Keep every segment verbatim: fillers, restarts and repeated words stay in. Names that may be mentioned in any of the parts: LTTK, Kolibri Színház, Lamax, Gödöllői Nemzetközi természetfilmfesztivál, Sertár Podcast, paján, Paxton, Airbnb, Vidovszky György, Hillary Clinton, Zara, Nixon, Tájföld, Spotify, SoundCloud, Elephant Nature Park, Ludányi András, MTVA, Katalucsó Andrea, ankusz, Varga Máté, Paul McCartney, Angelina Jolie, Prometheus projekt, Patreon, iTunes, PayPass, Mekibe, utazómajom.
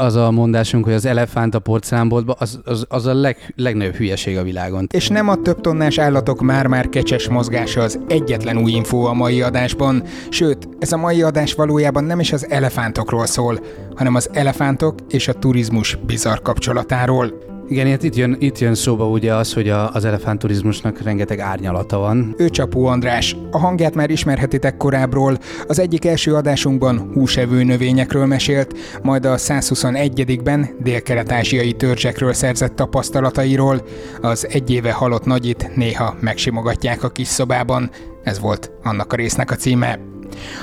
az a mondásunk, hogy az elefánt a porcelánboltban, az, az, az a leg, legnagyobb hülyeség a világon. És nem a több tonnás állatok már-már kecses mozgása az egyetlen új infó a mai adásban, sőt, ez a mai adás valójában nem is az elefántokról szól, hanem az elefántok és a turizmus bizarr kapcsolatáról. Igen, hát itt jön, itt jön szóba ugye az, hogy a, az elefánturizmusnak rengeteg árnyalata van. Őcsapó András, a hangját már ismerhetitek korábbról, az egyik első adásunkban húsevő növényekről mesélt, majd a száz huszonegyben délkelet-ázsiai törzsekről szerzett tapasztalatairól, az egy éve halott nagyit néha megsimogatják a kis szobában. Ez volt annak a résznek a címe.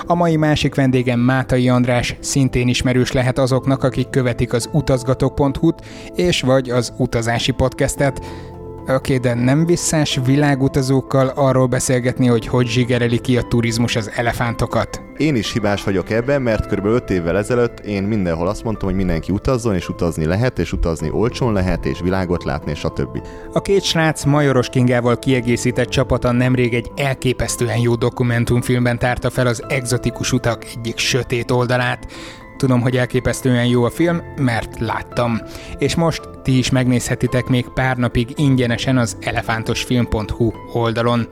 A mai másik vendégem Mátai András, szintén ismerős lehet azoknak, akik követik az utazgatok pont hu-t és vagy az utazási podcastet. Oké, de nem visszás világutazókkal arról beszélgetni, hogy hogy zsigereli ki a turizmus az elefántokat. Én is hibás vagyok ebben, mert kb. öt évvel ezelőtt én mindenhol azt mondtam, hogy mindenki utazzon, és utazni lehet, és utazni olcsón lehet, és világot látni, és a többi. A két srác Majoros Kingával kiegészített csapata nemrég egy elképesztően jó dokumentumfilmben tárta fel az egzotikus utak egyik sötét oldalát. Tudom, hogy elképesztően jó a film, mert láttam. És most ti is megnézhetitek még pár napig ingyenesen az elefántosfilm pont hu oldalon.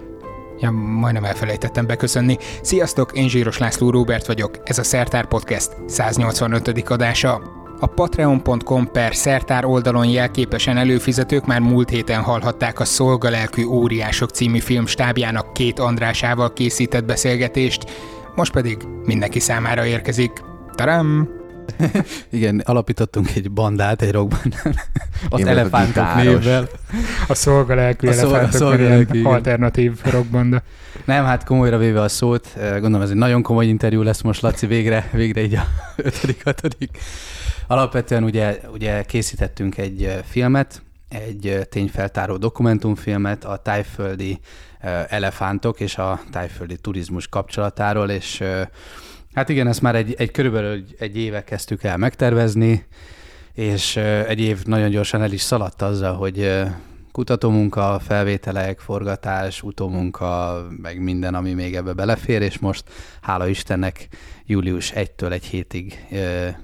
Ja, majdnem elfelejtettem beköszönni. Sziasztok, én Zsíros László Róbert vagyok, ez a Sertár Podcast száznyolcvanötödik adása. A patreon pont com per Sertár oldalon jelképesen előfizetők már múlt héten hallhatták a Szolgalelkű Óriások című film stábjának két Andrásával készített beszélgetést, most pedig mindenki számára érkezik. Tadám! Igen, alapítottunk egy bandát, egy rockbandát. Az elefántok névvel. A szolgalelkű elefántok névvel alternatív rockbanda. Nem, hát komolyra véve a szót, gondolom ez egy nagyon komoly interjú lesz most, Laci, végre, végre így a ötödik, hatodik. Alapvetően ugye, ugye készítettünk egy filmet, egy tényfeltáró dokumentumfilmet a tájföldi elefántok és a tájföldi turizmus kapcsolatáról, és hát igen, ezt már egy, egy körülbelül egy éve kezdtük el megtervezni, és egy év nagyon gyorsan el is szaladt azzal, hogy kutatómunka, felvételek, forgatás, utómunka, meg minden, ami még ebbe belefér, és most hála Istennek július elsejétől egy hétig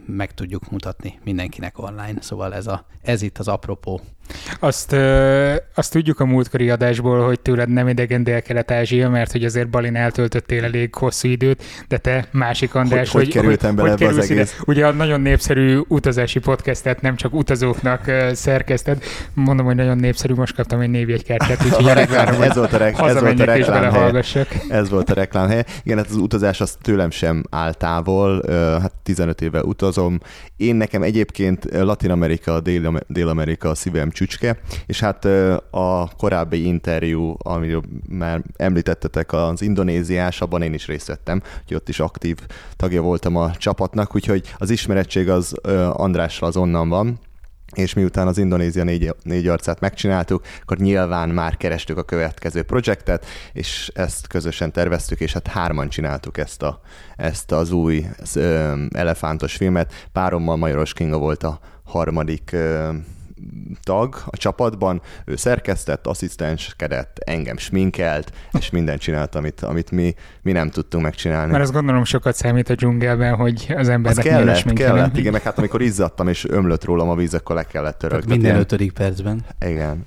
meg tudjuk mutatni mindenkinek online. Szóval ez, a, ez itt az apropó. Azt, ö, azt tudjuk a múltkori adásból, hogy tőled nem idegen Dél-Kelet-Ázsia, mert hogy azért Balin eltöltöttél elég hosszú időt, de te, másik András, hogy, hogy, hogy kerültem bele ebbe az egész. Ide? Ugye a nagyon népszerű utazási podcastet nem csak utazóknak szerkeszted. Mondom, hogy nagyon népszerű, most kaptam egy névjegykártyát, úgyhogy a reklámra ez volt a hazamenjek és belehallgassak. Ez volt a reklámhely. Igen, hát az utazás az tőlem sem áll távol, hát tizenöt éve utazom. Én nekem egyébként Latin-Amerika, Dél-Amerika a szívem csücske, és hát a korábbi interjú, amiről már említettetek, az indonéziás, abban én is részt vettem, hogy ott is aktív tagja voltam a csapatnak, úgyhogy az ismeretség az Andrásra az onnan van, és miután az Indonézia négy, négy arcát megcsináltuk, akkor nyilván már kerestük a következő projektet, és ezt közösen terveztük, és hát hárman csináltuk ezt, a, ezt az új ez, ö, elefántos filmet. Párommal Majoros Kinga volt a harmadik ö, tag a csapatban, ő szerkesztett, asszisztenskedett, engem sminkelt, és mindent csinált, amit, amit mi, mi nem tudtunk megcsinálni. Mert azt gondolom sokat számít a dzsungelben, hogy az embernek nem kellett, kellett, igen, meg hát amikor izzadtam, és ömlött rólam a víz, akkor le kellett töröltetni. Minden ötödik percben. Igen.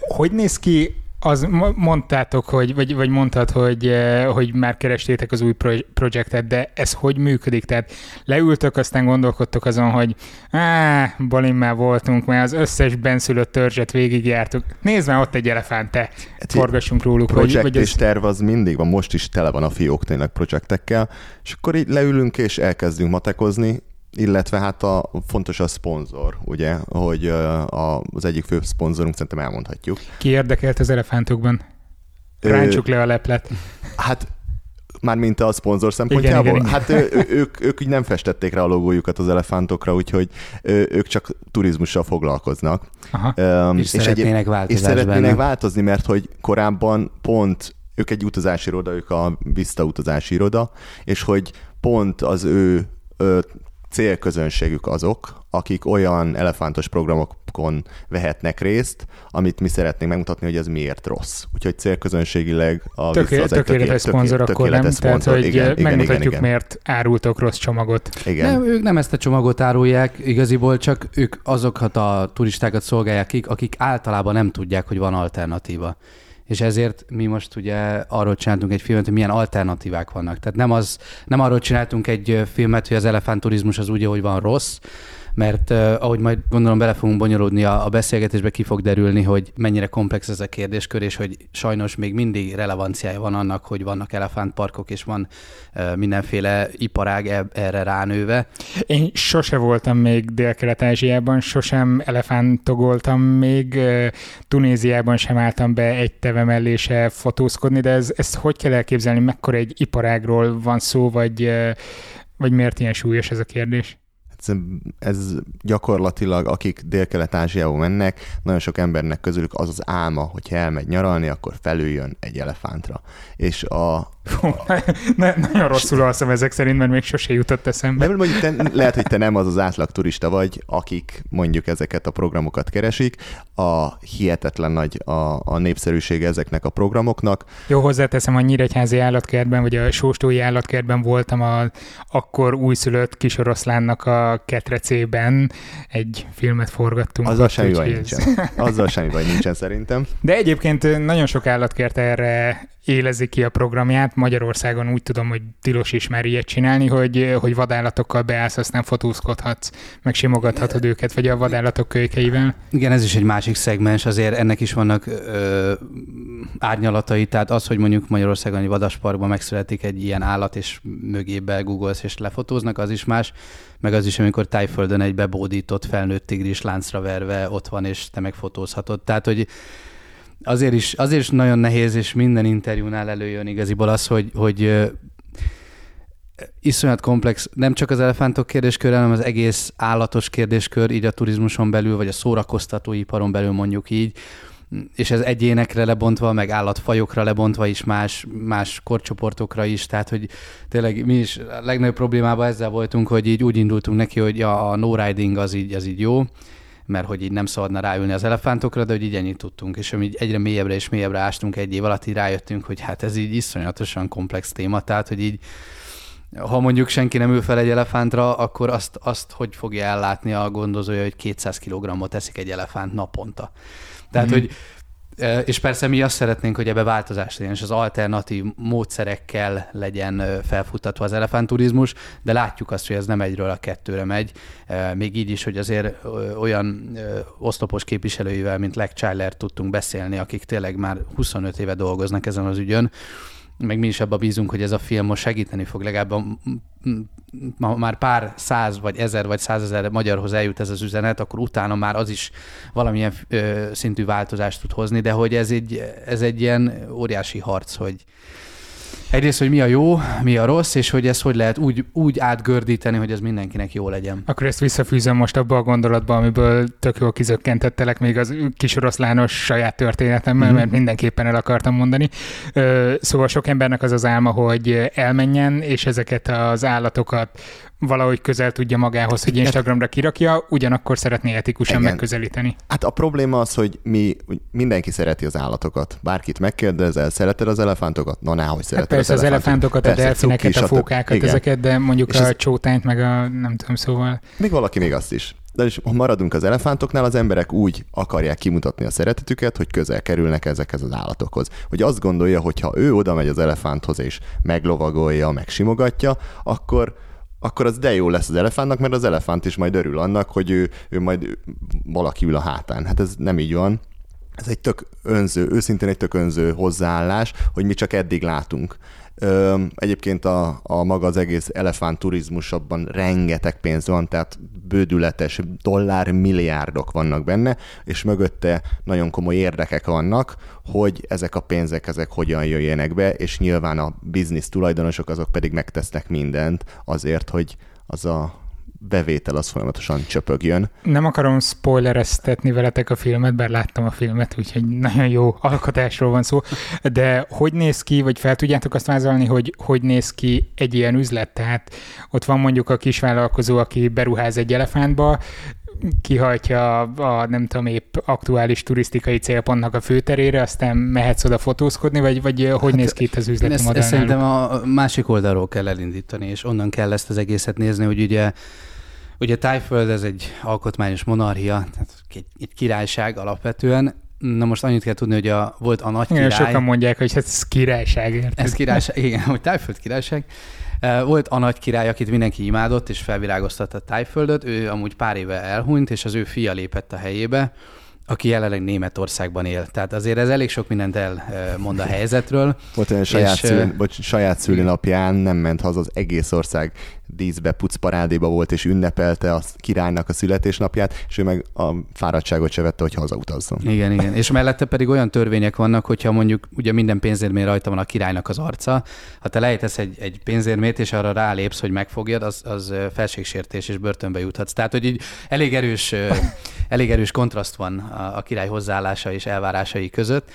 Hogy néz ki az, mondtátok, hogy, vagy, vagy mondtad, hogy, hogy már kerestétek az új projektet, de ez hogy működik? Tehát leültök, aztán gondolkodtok azon, hogy áh, Balin már voltunk, mert az összes benszülött törzset végigjártuk. Nézd már, ott egy elefánt, te! Forgassunk róluk. Projekt vagy, vagy és az... terv az mindig van, most is tele van a fiók tényleg projektekkel, és akkor így leülünk és elkezdünk matekozni, illetve hát a fontos a szponzor, ugye, hogy a, az egyik fő szponzorunk, szerintem elmondhatjuk. Ki érdekelt az elefántokban? Ráncsuk Ö, le a leplet. Hát mármint a szponzor szempontjából. Igen, igen, igen. Hát ő, ők, ők így nem festették rá a logójukat az elefántokra, úgyhogy ők csak turizmussal foglalkoznak. Aha. Öm, és, és szeretnének változni. És szeretnének benne. változni, mert hogy korábban pont ők egy utazási iroda, ők a Vista utazási iroda, és hogy pont az ő... ő célközönségük azok, akik olyan elefántos programokon vehetnek részt, amit mi szeretnénk megmutatni, hogy ez miért rossz. Úgyhogy célközönségileg a Tök, vissza az tökéletes, tökéletes szponzor, tökéletes, akkor nem? Szponzor. Tehát, hogy igen, igen, megmutatjuk, igen, igen. Miért árultok rossz csomagot. Igen. Nem, ők nem ezt a csomagot árulják, igaziból csak ők azokat a turistákat szolgálják, akik általában nem tudják, hogy van alternatíva. És ezért mi most ugye arról csináltunk egy filmet, hogy milyen alternatívák vannak. Tehát nem, az, nem arról csináltunk egy filmet, hogy az elefánturizmus az úgy, ahogy van, rossz, mert uh, ahogy majd gondolom bele fogunk bonyolódni a, a beszélgetésbe, ki fog derülni, hogy mennyire komplex ez a kérdéskör, és hogy sajnos még mindig relevanciája van annak, hogy vannak elefántparkok, és van uh, mindenféle iparág erre ránőve. Én sose voltam még Dél-Kelet-Ázsiában, sosem elefántogoltam még, uh, Tunéziában sem álltam be egy teve mellé se fotózkodni, de ez, ezt hogy kell elképzelni, mekkora egy iparágról van szó, vagy, uh, vagy miért ilyen súlyos ez a kérdés? Ez gyakorlatilag, akik Dél-Kelet-Ázsiába mennek, nagyon sok embernek közülük az az álma, hogyha elmegy nyaralni, akkor felüljön egy elefántra. És a... Hú, a... Ne, nagyon rosszul alszom ezek szerint, mert még sose jutott eszembe. De mondjuk te, lehet, hogy te nem az az átlag turista vagy, akik mondjuk ezeket a programokat keresik. A hihetetlen nagy a, a népszerűsége ezeknek a programoknak. Jó, hozzáteszem, a Nyíregyházi állatkertben, vagy a Sóstói állatkertben voltam a akkor újszülött kisoroszlánnak a ketrecében egy filmet forgattunk. Azzal semmi baj nincsen. Azzal semmi baj nincsen szerintem. De egyébként nagyon sok állatkert erre élezi ki a programját. Magyarországon úgy tudom, hogy tilos is már ilyet csinálni, hogy, hogy vadállatokkal beállsz, aztán fotózkodhatsz, meg simogathatod őket, vagy a vadállatok kölykeivel. Igen, ez is egy másik szegmens, azért ennek is vannak ö, árnyalatai, tehát az, hogy mondjuk Magyarországon egy vadasparkban megszületik egy ilyen állat, és mögébe googolsz, és lefotóznak, az is más, meg az is, amikor Tájföldön egy bebódított felnőtt tigris láncra verve ott van, és te megfotózhatod. Tehát, hogy azért is, azért is nagyon nehéz, és minden interjúnál előjön igaziból az, hogy, hogy iszonyat komplex, nem csak az elefántok kérdéskör, hanem az egész állatos kérdéskör, így a turizmuson belül, vagy a szórakoztatóiparon belül mondjuk így, és ez egyénekre lebontva, meg állatfajokra lebontva is, más, más korcsoportokra is, tehát hogy tényleg mi is a legnagyobb problémában ezzel voltunk, hogy így úgy indultunk neki, hogy a no riding az így, az így jó, mert hogy így nem szabadna ráülni az elefántokra, de hogy így ennyit tudtunk, és így egyre mélyebbre és mélyebbre ástunk egy év alatt, így rájöttünk, hogy hát ez így iszonyatosan komplex téma, tehát hogy így ha mondjuk senki nem ül fel egy elefántra, akkor azt, azt hogy fogja ellátni a gondozója, hogy kétszáz kilogrammot eszik egy elefánt naponta. Tehát, mm. hogy, és persze mi azt szeretnénk, hogy ebbe változás legyen, és az alternatív módszerekkel legyen felfuttatva az elefánturizmus, de látjuk azt, hogy ez nem egyről a kettőre megy. Még így is, hogy azért olyan oszlopos képviselőivel, mint Lek Chailert tudtunk beszélni, akik tényleg már huszonöt éve dolgoznak ezen az ügyön, meg mi is abba bízunk, hogy ez a film most segíteni fog, legalább a, ma, már pár száz, vagy ezer, vagy százezer magyarhoz eljut ez az üzenet, akkor utána már az is valamilyen ö, szintű változást tud hozni, de hogy ez egy, ez egy ilyen óriási harc, hogy egyrészt, hogy mi a jó, mi a rossz, és hogy ezt hogy lehet úgy, úgy átgördíteni, hogy ez mindenkinek jó legyen. Akkor ezt visszafűzöm most abba a gondolatba, amiből tök jól kizökkentettelek még az kisoroszlános saját történetemmel, mm. mert mindenképpen el akartam mondani. Szóval sok embernek az az álma, hogy elmenjen, és ezeket az állatokat valahogy közel tudja magához, hogy Instagramra kirakja, ugyanakkor szeretné etikusan igen. megközelíteni. Hát a probléma az, hogy mi mindenki szereti az állatokat. Bárkit megkérdezel, szereted az elefántokat? Na, náhogy szereted hát az, az elefántokat. Persze az elefántokat, a delfineket, a fókákat, igen. ezeket, de mondjuk és a ez... csótányt, meg a nem tudom, szóval... Még valaki még azt is. De is, ha maradunk az elefántoknál, az emberek úgy akarják kimutatni a szeretetüket, hogy közel kerülnek ezekhez az állatokhoz. Hogy azt gondolja, hogy ha ő oda megy az elefánthoz és meglovagolja, meg simogatja, akkor akkor az de jó lesz az elefántnak, mert az elefánt is majd örül annak, hogy ő, ő majd valaki ül a hátán. Hát ez nem így van. Ez egy tök önző, őszintén egy tök önző hozzáállás, hogy mi csak eddig látunk. Ö, egyébként a, a maga az egész elefánt turizmusabban rengeteg pénz van, tehát bődületes dollármilliárdok vannak benne, és mögötte nagyon komoly érdekek vannak, hogy ezek a pénzek, ezek hogyan jöjjenek be, és nyilván a biznisz tulajdonosok azok pedig megtesznek mindent azért, hogy az a bevétel az folyamatosan csöpögjön. Nem akarom spoilereztetni veletek a filmet, bár láttam a filmet, úgyhogy nagyon jó alkotásról van szó, de hogy néz ki, vagy fel tudjátok azt vázolni, hogy hogy néz ki egy ilyen üzlet? Tehát ott van mondjuk a kisvállalkozó, aki beruház egy elefántba, kihajtja a, a nem tudom épp aktuális turisztikai célpontnak a főterére, aztán mehetsz oda fotózkodni, vagy, vagy hogy hát néz ki itt az üzleti modell? Ezt szerintem a másik oldalról kell elindítani, és onnan kell ezt az egészet nézni, hogy ugye, ugye Tájföld ez egy alkotmányos monarchia, tehát egy királyság alapvetően. Na most annyit kell tudni, hogy a, volt a nagy király... Igen, sokan mondják, hogy ez királyság. Érted? Ez királyság, igen, hogy Tájföld királyság. Volt a nagy király, akit mindenki imádott, és felvilágoztatta Tájföldöt, ő amúgy pár éve elhunyt, és az ő fia lépett a helyébe, aki jelenleg Németországban él. Tehát azért ez elég sok mindent elmond a helyzetről. Volt olyan saját, szül, bocs, saját szülinapján nem ment haza, az egész ország díszbe, pucparádéba volt, és ünnepelte a királynak a születésnapját, és ő meg a fáradtságot se vette, hogy hazautazzon. Igen, igen. És mellette pedig olyan törvények vannak, hogyha mondjuk ugye minden pénzérmén rajta van a királynak az arca, ha te lejtesz egy, egy pénzérmét, és arra rálépsz, hogy megfogjad, az, az felségsértés, és börtönbe juthatsz. Tehát, hogy így elég erős, elég erős kontraszt van a király hozzáállása és elvárásai között.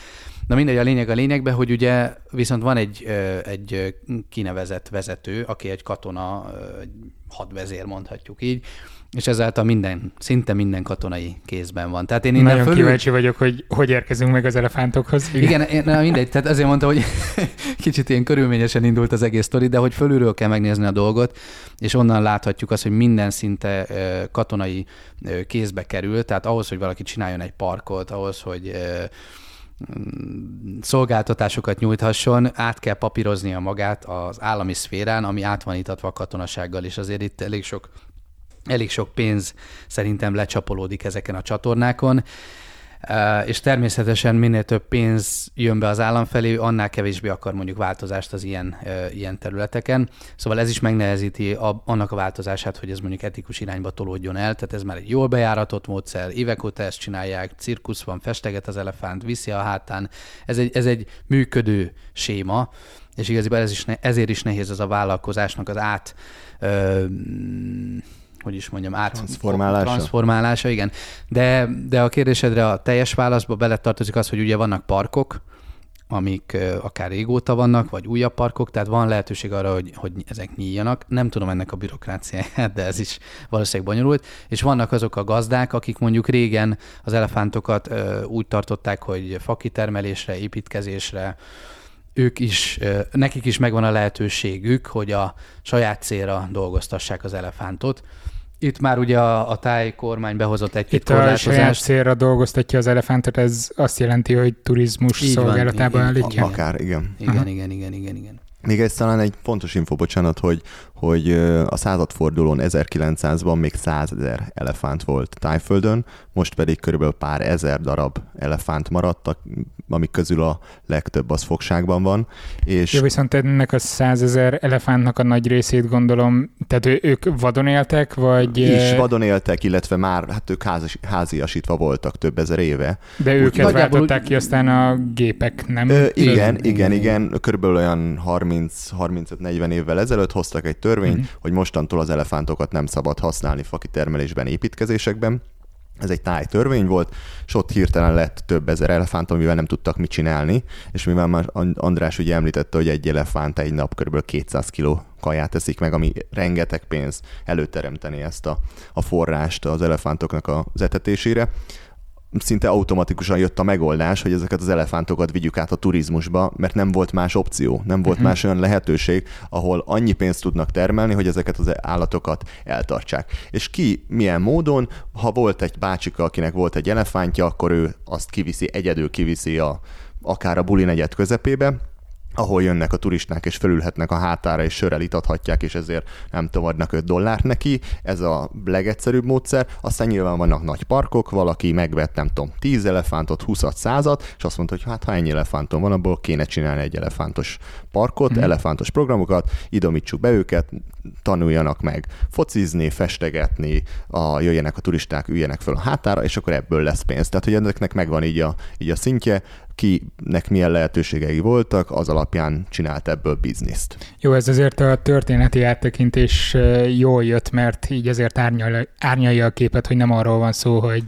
Na mindegy, a lényeg a lényegben, hogy ugye viszont van egy, egy kinevezett vezető, aki egy katona, egy hadvezér mondhatjuk így, és ezáltal minden, szinte minden katonai kézben van. Tehát én Nagyon fölül... kíváncsi vagyok, hogy hogy érkezünk meg az elefántokhoz. Igen, Igen na mindegy, tehát azért mondtam, hogy kicsit ilyen körülményesen indult az egész sztori, de hogy fölülről kell megnézni a dolgot, és onnan láthatjuk azt, hogy minden szinte katonai kézbe kerül, tehát ahhoz, hogy valaki csináljon egy parkot, ahhoz, hogy szolgáltatásokat nyújthasson, át kell papíroznia magát az állami szférán, ami át van itatva a katonasággal, és azért itt elég sok, elég sok pénz szerintem lecsapolódik ezeken a csatornákon, és természetesen minél több pénz jön be az állam felé, annál kevésbé akar mondjuk változást az ilyen, ilyen területeken. Szóval ez is megnehezíti a, annak a változását, hogy ez mondjuk etikus irányba tolódjon el, tehát ez már egy jól bejáratott módszer, évek óta ezt csinálják, cirkusz van, festeget az elefánt, viszi a hátán, ez egy, ez egy működő séma, és igazából ez is ne, ezért is nehéz az a vállalkozásnak az át... Ö, hogy is mondjam, át... Transformálása. Transformálása, igen. De, de a kérdésedre a teljes válaszba beletartozik az, hogy ugye vannak parkok, amik akár régóta vannak, vagy újabb parkok, tehát van lehetőség arra, hogy, hogy ezek nyíljanak. Nem tudom ennek a bürokráciáját, de ez is valószínűleg bonyolult. És vannak azok a gazdák, akik mondjuk régen az elefántokat úgy tartották, hogy fakitermelésre, építkezésre, ők is, nekik is megvan a lehetőségük, hogy a saját célra dolgoztassák az elefántot. Itt már ugye a, a táj kormány behozott egy-két korlátozást. Itt a saját célra dolgoztatja az elefántot, ez azt jelenti, hogy turizmus így szolgálatába van, állítja? Akár, igen. Igen, Aha. igen, igen, igen, igen. Még ez talán egy fontos info, bocsánat, hogy, hogy a századfordulón ezerkilencszázban még százezer elefánt volt Tájföldön, most pedig körülbelül pár ezer darab elefánt maradt, amik közül a legtöbb az fogságban van. És... Jó, viszont ennek a százezer elefántnak a nagy részét gondolom, tehát ők vadon éltek, vagy... Is vadon éltek, illetve már hát ők házas, háziasítva voltak több ezer éve. De őket úgy, váltották úgy... ki aztán a gépek, nem? Ö, igen, Ön... igen, igen, körülbelül olyan harminc-negyven évvel ezelőtt hoztak egy törvényt, mm-hmm. hogy mostantól az elefántokat nem szabad használni fakitermelésben, építkezésekben. Ez egy táj törvény volt, és ott hirtelen lett több ezer elefánt, amivel nem tudtak mit csinálni, és mivel már András ugye említette, hogy egy elefánt egy nap kb. kétszáz kiló kaját eszik meg, ami rengeteg pénz, előteremteni ezt a, a forrást az elefántoknak az etetésére. Szinte automatikusan jött a megoldás, hogy ezeket az elefántokat vigyük át a turizmusba, mert nem volt más opció, nem volt uh-huh. más olyan lehetőség, ahol annyi pénzt tudnak termelni, hogy ezeket az állatokat eltartsák. És ki milyen módon, ha volt egy bácsika, akinek volt egy elefántja, akkor ő azt kiviszi, egyedül kiviszi a, akár a buli negyed közepébe, ahol jönnek a turisták, és fölülhetnek a hátára, és sörrel itathatják, és ezért nem tudom, adnak öt dollárt neki. Ez a legegyszerűbb módszer. Aztán nyilván vannak nagy parkok, valaki megvett, nem tudom, tíz elefántot, húszat, százat, és azt mondta, hogy hát ha ennyi elefántom van, abból kéne csinálni egy elefántos parkot, mm-hmm. elefántos programokat, idomítsuk be őket, tanuljanak meg focizni, festegetni, a, jöjjenek a turisták, üljenek föl a hátára, és akkor ebből lesz pénz. Tehát, hogy ezeknek megvan így a, így a szintje, kinek milyen lehetőségei voltak, az alapján csinált ebből bizniszt. Jó, ez azért a történeti áttekintés jól jött, mert így azért árnyal, árnyalja a képet, hogy nem arról van szó, hogy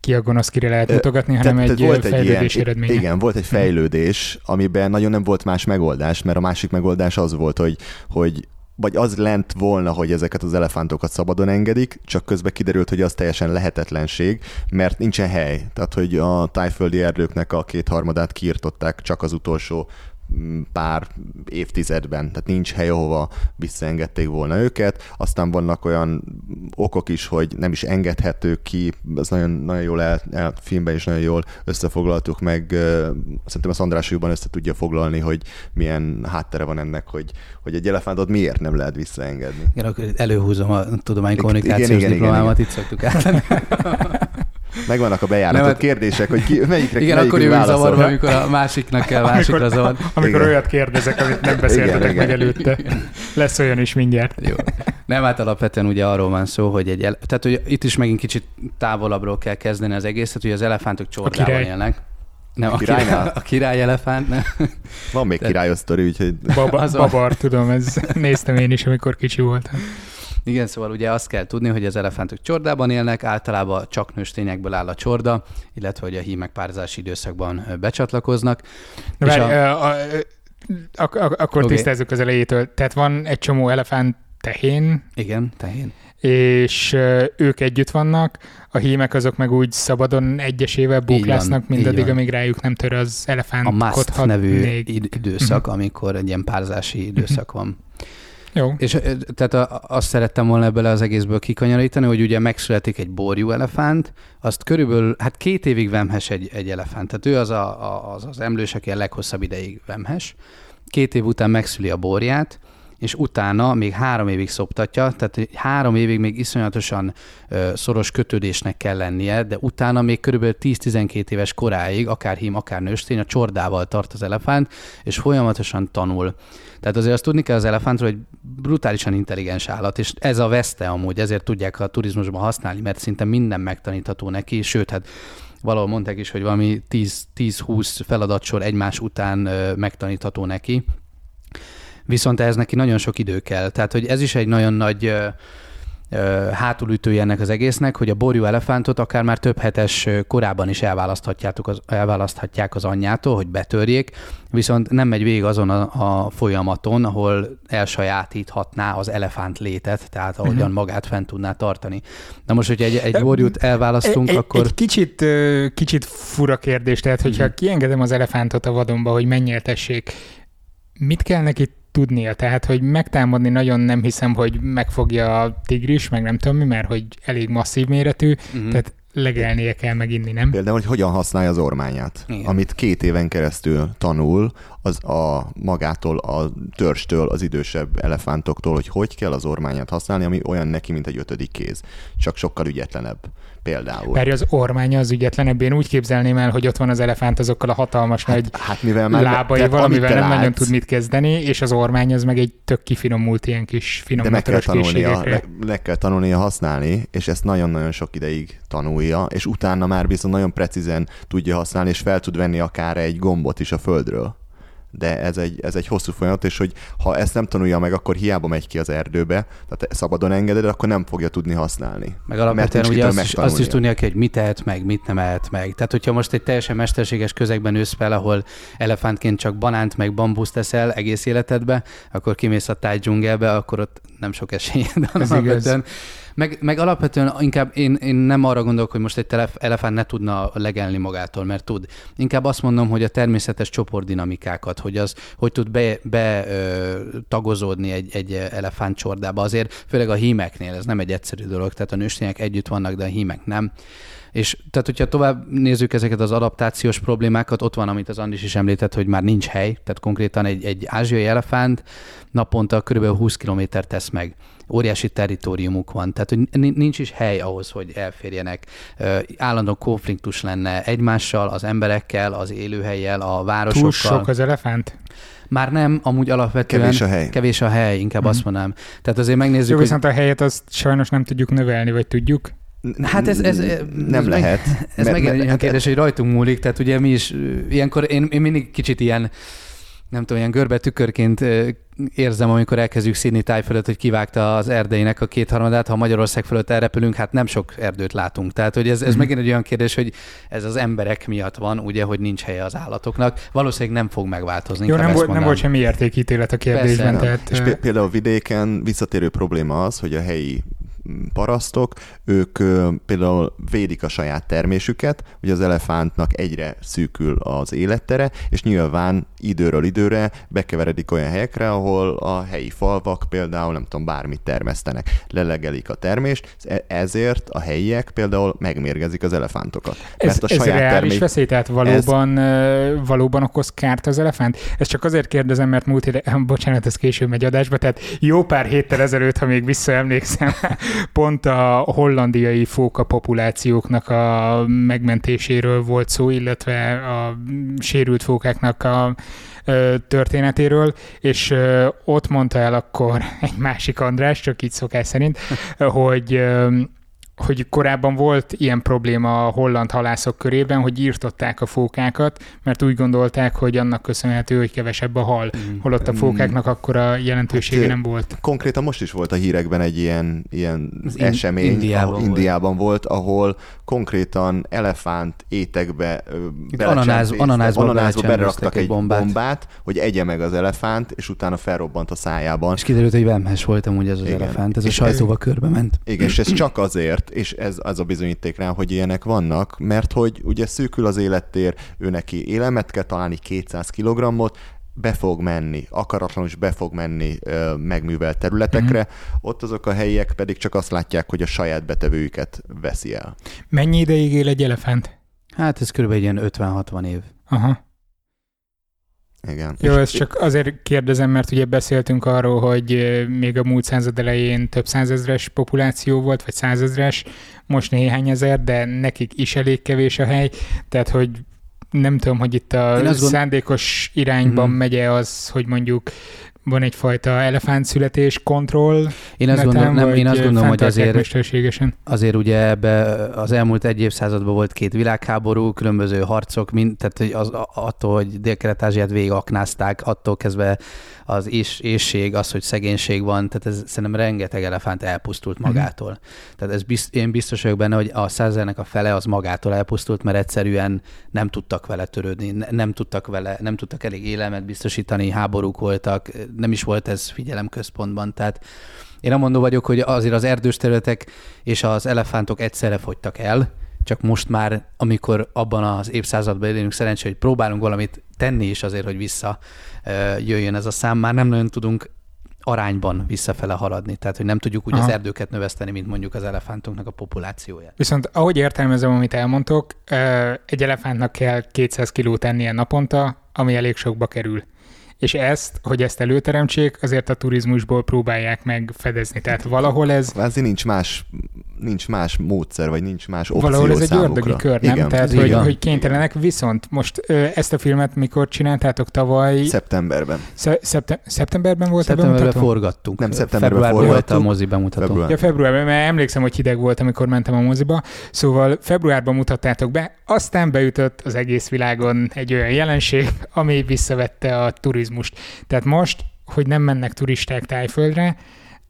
ki a gonosz kire lehet mutogatni, hanem te, te egy fejlődés egy eredménye. Igen, volt egy fejlődés, amiben nagyon nem volt más megoldás, mert a másik megoldás az volt, hogy, hogy vagy az lent volna, hogy ezeket az elefántokat szabadon engedik, csak közben kiderült, hogy az teljesen lehetetlenség, mert nincsen hely. Tehát, hogy a tájföldi erdőknek a kétharmadát kiirtották csak az utolsó pár évtizedben, tehát nincs hely, ahova visszaengedték volna őket. Aztán vannak olyan okok is, hogy nem is engedhetők ki, ez nagyon, nagyon jól el, el, filmben is nagyon jól összefoglaltuk meg, szerintem az András jobban össze tudja foglalni, hogy milyen háttere van ennek, hogy, hogy egy elefántot miért nem lehet visszaengedni. Igen, akkor előhúzom a tudománykommunikációs igen, diplomámat, igen, igen, igen. Itt szoktuk átlenni. Megvannak a bejáratott nem, kérdések, hogy ki, melyikre igen, akkor jövünk zavarba, amikor a másiknak kell másikra zavarni. Amikor igen. Olyat kérdezek, amit nem beszéltetek meg előtte. Igen. Lesz olyan is mindjárt. Jó. Nem, hát alapvetően ugye arról van szó, hogy egy ele... tehát hogy itt is megint kicsit távolabbról kell kezdeni az egészet, hogy az elefántok csordában élnek. Nem, a király, a király elefánt. Nem. Van még királyos sztori, úgyhogy... Baba, babar, tudom, ez néztem én is, amikor kicsi voltam. Igen, szóval ugye azt kell tudni, hogy az elefántok csordában élnek, általában csak nőstényekből áll a csorda, illetve hogy a hímek párzási időszakban becsatlakoznak. Na, és várj, a... A, a, a, akkor okay. Tisztázzuk az elejétől. Tehát van egy csomó elefánt tehén. Igen, tehén. És ők együtt vannak, a hímek azok meg úgy szabadon egyesével búklásznak, mindaddig, amíg rájuk nem tör az elefánt. A MAST nevű id- időszak, uh-huh. amikor egy ilyen párzási időszak uh-huh. van. Jó. És tehát a, azt szerettem volna ebből az egészből kikanyarítani, hogy ugye megszületik egy borjú elefánt, azt körülbelül, hát két évig vemhes egy, egy elefánt. Tehát ő az, a, a, az az emlős, aki a leghosszabb ideig vemhes. Két év után megszüli a borját, és utána még három évig szoptatja, tehát három évig még iszonyatosan ö, szoros kötődésnek kell lennie, de utána még körülbelül tíz-tizenkét éves koráig, akár hím, akár nőstény, a csordával tart az elefánt, és folyamatosan tanul. Tehát azért azt tudni kell az elefántról, hogy brutálisan intelligens állat, és ez a veszte amúgy, ezért tudják a turizmusban használni, mert szinte minden megtanítható neki, sőt, hát valahol mondták is, hogy valami tíz-húsz feladatsor egymás után ö, megtanítható neki. Viszont ehhez neki nagyon sok idő kell. Tehát, hogy ez is egy nagyon nagy ö, ö, hátulütője ennek az egésznek, hogy a borjú elefántot akár már több hetes korában is elválaszthatjátok az, elválaszthatják az anyjától, hogy betörjék, viszont nem megy végig azon a, a folyamaton, ahol elsajátíthatná az elefánt létet, tehát ahogyan uh-huh. magát fent tudná tartani. Na most, hogyha egy, egy borjút elválasztunk, egy, akkor... Egy kicsit, kicsit fura kérdés, tehát, hogyha uh-huh. kiengedem az elefántot a vadonba, hogy mennyeltessék, mit kell neki tudnia, tehát, hogy megtámadni nagyon nem hiszem, hogy megfogja a tigris, meg nem tudom mi, mert hogy elég masszív méretű, mm-hmm. tehát legelnie kell meginni, nem? Például, hogy hogyan használja az ormányát, igen. amit két éven keresztül tanul, az a magától, a törstől, az idősebb elefántoktól, hogy hogy kell az ormányát használni, ami olyan neki, mint egy ötödik kéz, csak sokkal ügyetlenebb. Például. Bár az ormánya az ügyetlenebb, én úgy képzelném el, hogy ott van az elefánt azokkal a hatalmas hát, nagy hát, mivel már lábaival, amivel nem látsz, nagyon tud mit kezdeni, és az ormány az meg egy tök kifinomult ilyen kis finomítoros készségekre. Meg kell tanulnia használni, és ezt nagyon-nagyon sok ideig tanulja, és utána már viszont nagyon precízen tudja használni, és fel tud venni akár egy gombot is a földről. De ez egy, ez egy hosszú folyamat, és hogy ha ezt nem tanulja meg, akkor hiába megy ki az erdőbe, tehát szabadon engeded, akkor nem fogja tudni használni. Meg alapvetően ugye azt is, azt is tudnia kell, hogy mit ehet meg, mit nem ehet meg. Tehát, hogyha most egy teljesen mesterséges közegben ősz fel, ahol elefántként csak banánt meg bambuszt eszel egész életedbe, akkor kimész a táj dzsungelbe, akkor ott nem sok esélyed. Ez igaz. Meg, meg alapvetően inkább én, én nem arra gondolok, hogy most egy telef, elefánt ne tudna legelni magától, mert tud. Inkább azt mondom, hogy a természetes csoportdinamikákat, hogy az hogy tud betagozódni be, egy, egy elefánt csordába. Azért főleg a hímeknél ez nem egy egyszerű dolog, tehát a nőstények együtt vannak, de a hímek nem. És tehát, hogyha tovább nézzük ezeket az adaptációs problémákat, ott van, amit az Andis is említett, hogy már nincs hely, tehát konkrétan egy, egy ázsiai elefánt naponta körülbelül húsz kilométert tesz meg. Óriási territóriumuk van, tehát hogy nincs is hely ahhoz, hogy elférjenek. Állandó konfliktus lenne egymással, az emberekkel, az élőhellyel, a városokkal. Túl sok az elefánt? Már nem, amúgy alapvetően kevés a hely, kevés a hely inkább mm. azt mondanám. Tehát azért megnézzük, jó, viszont hogy... a helyet azt sajnos nem tudjuk növelni, vagy tudjuk? Hát ez, ez, ez nem ez lehet. Meg, ez mert, megint egy kérdés, hogy rajtunk múlik, tehát ugye mi is ilyenkor, én, én mindig kicsit ilyen, nem tudom, ilyen görbe tükörként érzem, amikor elkezdjük színi táj fölött, hogy kivágta az erdeinek a kétharmadát, ha Magyarország fölött elrepülünk, hát nem sok erdőt látunk. Tehát, hogy ez, ez megint egy olyan kérdés, hogy ez az emberek miatt van, ugye, hogy nincs helye az állatoknak. Valószínűleg nem fog megváltozni. Jó, nem, volt, nem volt semmi értékítélet a kérdésben. Tehát... És például vidéken visszatérő probléma az, hogy a helyi parasztok, ők például védik a saját termésüket, ugye az elefántnak egyre szűkül az élettere, és nyilván időről időre bekeveredik olyan helyekre, ahol a helyi falvak például nem tudom, bármit termesztenek, lelegelik a termést, ezért a helyiek például megmérgezik az elefántokat. Ez, a ez reális termé... veszély, tehát valóban, ez... valóban okoz kárt az elefánt? Ezt csak azért kérdezem, mert múlt héten, bocsánat, ez később megy adásba, tehát jó pár héttel ezelőtt, ha még visszaemlékszem, pont a hollandiai fóka populációknak a megmentéséről volt szó, illetve a sérült fókáknak a történetéről, és ott mondta el akkor egy másik András, csak így szokás szerint, hogy, hogy korábban volt ilyen probléma a holland halászok körében, hogy írtották a fókákat, mert úgy gondolták, hogy annak köszönhető, hogy kevesebb a hal, holott a fókáknak akkora jelentősége nem volt. Konkrétan most is volt a hírekben egy ilyen, ilyen in- esemény, Indiában, ahol, volt. Indiában volt, ahol konkrétan elefánt étekbe ananáz, ananászba, ananászba beleraktak egy bombát. bombát, hogy egye meg az elefánt, és utána felrobbant a szájában. És kiderült, hogy vemhes volt amúgy ez az igen. elefánt, ez és a sajtóba körbe ment. Igen, és ez csak azért, és ez az a bizonyíték rá, hogy ilyenek vannak, mert hogy ugye szűkül az élettér, ő neki élelmet kell találni, kétszáz kilogrammot, be fog menni, akaratlanul is be fog menni ö, megművelt területekre, mm-hmm. ott azok a helyiek pedig csak azt látják, hogy a saját betevőjüket veszi el. Mennyi ideig él egy elefánt? Hát ez körülbelül ilyen ötven-hatvan év. Aha. Igen. Jó, ezt csak azért kérdezem, mert ugye beszéltünk arról, hogy még a múlt század elején több százezres populáció volt, vagy százezres, most néhány ezer, de nekik is elég kevés a hely, tehát hogy nem tudom, hogy itt a szándékos gond... irányban uh-huh. megy az, hogy mondjuk van egyfajta elefántszületés, kontroll. Én azt gondolom, nem, én azt gondolom hogy azért, azért ugye ebbe az elmúlt egy évszázadban volt két világháború, különböző harcok, mind, tehát az, attól, hogy Dél-Kelet-Ázsiát végigaknázták, attól kezdve az is, ésség, az, hogy szegénység van, tehát ez szerintem rengeteg elefánt elpusztult magától. Uh-huh. Tehát ez bizt, én biztos vagyok benne, hogy a százezernek a fele az magától elpusztult, mert egyszerűen nem tudtak vele törődni, nem tudtak vele, nem tudtak elég élelmet biztosítani, háborúk voltak, nem is volt ez figyelemközpontban. Tehát én amondó vagyok, hogy azért az erdős területek és az elefántok egyszerre fogytak el, csak most már, amikor abban az évszázadban élünk szerencsé, hogy próbálunk valamit tenni is azért, hogy vissza jöjjön ez a szám, már nem nagyon tudunk arányban visszafele haladni. Tehát, hogy nem tudjuk úgy Aha. az erdőket növeszteni, mint mondjuk az elefántoknak a populációját. Viszont ahogy értelmezem, amit elmondtok, egy elefántnak kell kétszáz kilót ennie naponta, ami elég sokba kerül. És ezt, hogy ezt előteremtsék, azért a turizmusból próbálják megfedezni. Tehát valahol ez... Azért nincs más, nincs más módszer, vagy nincs más opció számukra. Valahol ez egy ördögi kör, nem? Igen, tehát, hogy, hogy kénytelenek. Igen. Viszont most ezt a filmet mikor csináltátok tavaly? Szeptemberben. Szeptem- szeptemberben volt a bemutató? Szeptemberben forgattunk. Nem, szeptemberben februárban volt a mozi bemutató. Február. Ja, februárban, mert emlékszem, hogy hideg volt, amikor mentem a moziba. Szóval februárban mutattátok be, aztán beütött az egész világon egy olyan jelenség, ami visszavette a turizmus. Most. Tehát most, hogy nem mennek turisták Tájföldre,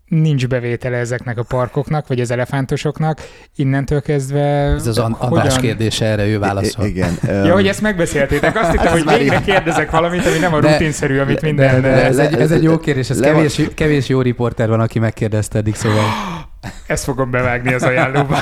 nincs bevétele ezeknek a parkoknak, vagy az elefántosoknak, innentől kezdve... Ez az András hogyan... kérdése, erre ő válaszol. I- igen. Ja, hogy ezt megbeszéltétek, azt hittem, hogy végre így... kérdezek valamit, ami nem a rutinszerű, amit minden... De, de, de, ez, egy, ez egy jó kérdés, ez le, kevés, le, kevés jó riporter van, aki megkérdezte eddig, szóval... Ezt fogom bevágni az ajánlóba.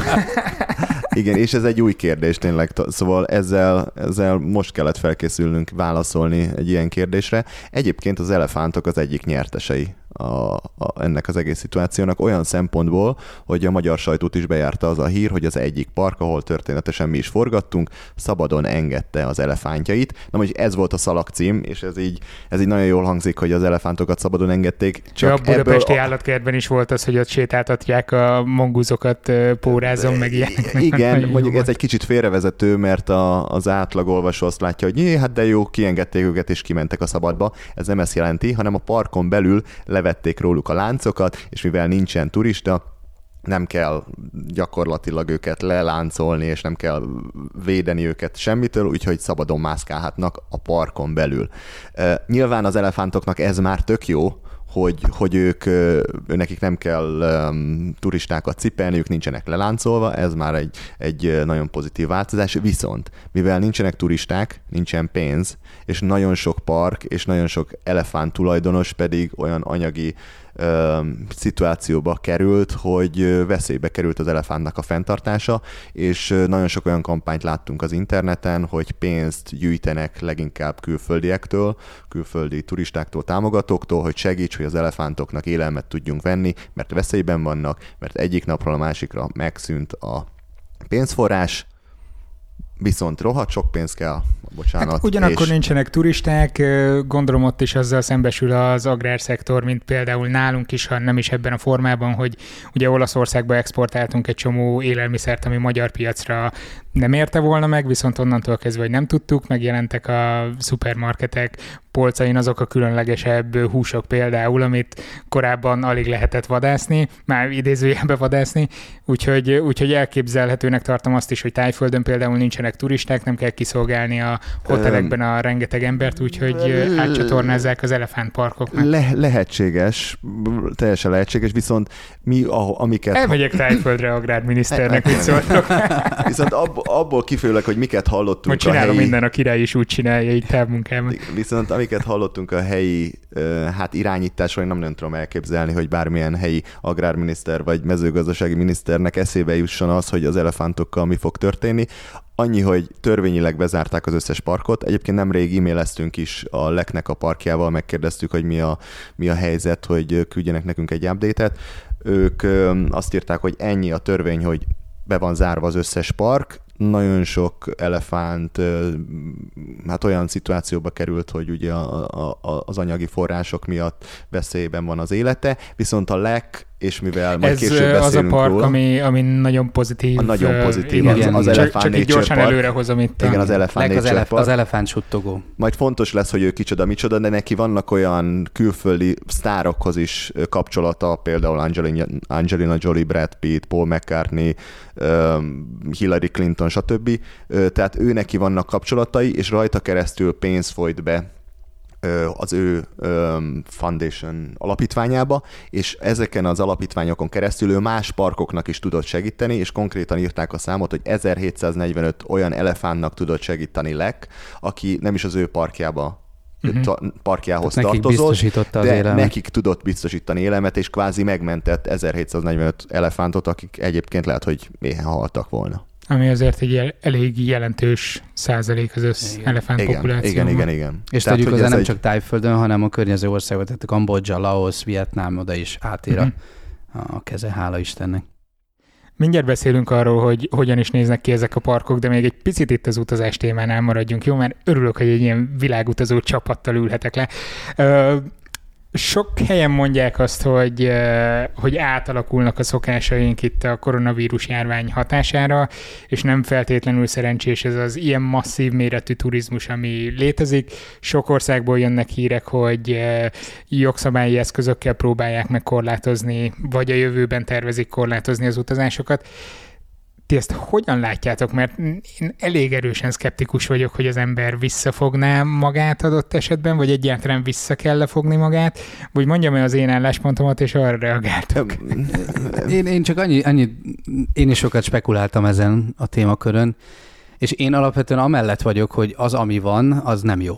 Igen, és ez egy új kérdés tényleg, szóval ezzel, ezzel most kellett felkészülnünk válaszolni egy ilyen kérdésre. Egyébként az elefántok az egyik nyertesei a, a, ennek az egész szituációnak olyan szempontból, hogy a magyar sajtót is bejárta az a hír, hogy az egyik park, ahol történetesen mi is forgattunk, szabadon engedte az elefántjait. Na, hogy ez volt a szalagcím, és ez így, ez így nagyon jól hangzik, hogy az elefántokat szabadon engedték. Csak ja, a budapesti ebből... állatkertben is volt az, hogy ott sétáltatják a monguzokat pórázon, meg ilyenek. Igen. Igen, mondjuk ez egy kicsit félrevezető, mert a, az átlagolvasó azt látja, hogy jé, hát de jó, kiengedték őket és kimentek a szabadba. Ez nem ezt jelenti, hanem a parkon belül levették róluk a láncokat, és mivel nincsen turista, nem kell gyakorlatilag őket leláncolni, és nem kell védeni őket semmitől, úgyhogy szabadon mászkálhatnak a parkon belül. Nyilván az elefántoknak ez már tök jó, hogy, hogy ők, nekik nem kell turistákat cipelni, ők nincsenek leláncolva, ez már egy, egy nagyon pozitív változás. Viszont, mivel nincsenek turisták, nincsen pénz, és nagyon sok park, és nagyon sok elefánt tulajdonos pedig olyan anyagi szituációba került, hogy veszélybe került az elefántnak a fenntartása, és nagyon sok olyan kampányt láttunk az interneten, hogy pénzt gyűjtenek leginkább külföldiektől, külföldi turistáktól, támogatóktól, hogy segíts, hogy az elefántoknak élelmet tudjunk venni, mert veszélyben vannak, mert egyik napról a másikra megszűnt a pénzforrás, viszont rohadt sok pénz kell, bocsánat. Hát ugyanakkor és... nincsenek turisták, gondolom ott is azzal szembesül az agrárszektor, mint például nálunk is, ha nem is ebben a formában, hogy ugye Olaszországba exportáltunk egy csomó élelmiszert, ami magyar piacra nem érte volna meg, viszont onnantól kezdve, hogy nem tudtuk, megjelentek a szupermarketek polcain azok a különlegesebb húsok például, amit korábban alig lehetett vadászni, már idézőjelbe vadászni, úgyhogy, úgyhogy elképzelhetőnek tartom azt is, hogy Tájföldön például nincsenek turisták, nem kell kiszolgálni a hotelekben a rengeteg embert, úgyhogy átcsatornázzák az elefántparkoknak. Le- lehetséges, teljesen lehetséges, viszont mi, a- amiket... Elmegyek Tájföldre agrárminiszternek, mit szóltok. Viszont ab- abból kifőleg, hogy miket hallottunk a helyi... Most csinálom minden, a király is úgy csinálja, így távmunkában. Viszont amiket hallottunk a helyi hát irányításról, én nem, nem tudom elképzelni, hogy bármilyen helyi agrárminiszter vagy mezőgazdasági miniszternek eszébe jusson az, hogy az elefántokkal mi fog történni. Annyi, hogy törvényileg bezárták az összes parkot. Egyébként nemrég e-maileztünk is a Leknek a parkjával, megkérdeztük, hogy mi a, mi a helyzet, hogy küldjenek nekünk egy update-et. Ők azt írták, hogy ennyi a törvény, hogy be van zárva az összes park, nagyon sok elefánt hát olyan szituációba került, hogy ugye a, a, az anyagi források miatt veszélyben van az élete, viszont a Lek, és mivel majd ez később beszélünk. Ez az a park, róla, ami, ami nagyon pozitív. A nagyon pozitív, igen, az, igen. az Elephant Nature Park. Csak így gyorsan előrehozom itt. Igen, az Elephant Nature Park. Az elefánt suttogó. Majd fontos lesz, hogy ő kicsoda-micsoda, de neki vannak olyan külföldi sztárokhoz is kapcsolata, például Angelina, Angelina Jolie, Brad Pitt, Paul McCartney, Hillary Clinton, stb. Tehát ő neki vannak kapcsolatai, és rajta keresztül pénz folyt be az ő foundation alapítványába, és ezeken az alapítványokon keresztül ő más parkoknak is tudott segíteni, és konkrétan írták a számot, hogy ezerhétszáznegyvenöt olyan elefántnak tudott segíteni Lek, aki nem is az ő parkjába Uh-huh. parkjához tartozott, de élelmet. Nekik tudott biztosítani élelmet, és kvázi megmentett ezerhétszáznegyvenöt elefántot, akik egyébként lehet, hogy méhen haltak volna. Ami azért egy elég jelentős százalék az össz elefánt populációban. Igen, igen, igen. És tehát, tudjuk, hogy nem egy... csak Tájföldön, hanem a környező országot, tehát Kambodzsa, Laosz, Vietnám, oda is átér uh-huh. a keze, hála Istennek. Mindjárt beszélünk arról, hogy hogyan is néznek ki ezek a parkok, de még egy picit itt az utazás témánál maradjunk, jó? Mert örülök, hogy egy ilyen világutazó csapattal ülhetek le. Sok helyen mondják azt, hogy, hogy átalakulnak a szokásaink itt a koronavírus járvány hatására, és nem feltétlenül szerencsés ez az ilyen masszív méretű turizmus, ami létezik. Sok országból jönnek hírek, hogy jogszabályi eszközökkel próbálják meg korlátozni, vagy a jövőben tervezik korlátozni az utazásokat. Ti ezt hogyan látjátok? Mert én elég erősen szkeptikus vagyok, hogy az ember visszafogná magát adott esetben, vagy egyáltalán vissza kell lefogni magát, vagy mondjam el az én álláspontomat, és arra reagáltok. Én, én csak annyi, annyi, én is sokat spekuláltam ezen a témakörön, és én alapvetően amellett vagyok, hogy az, ami van, az nem jó.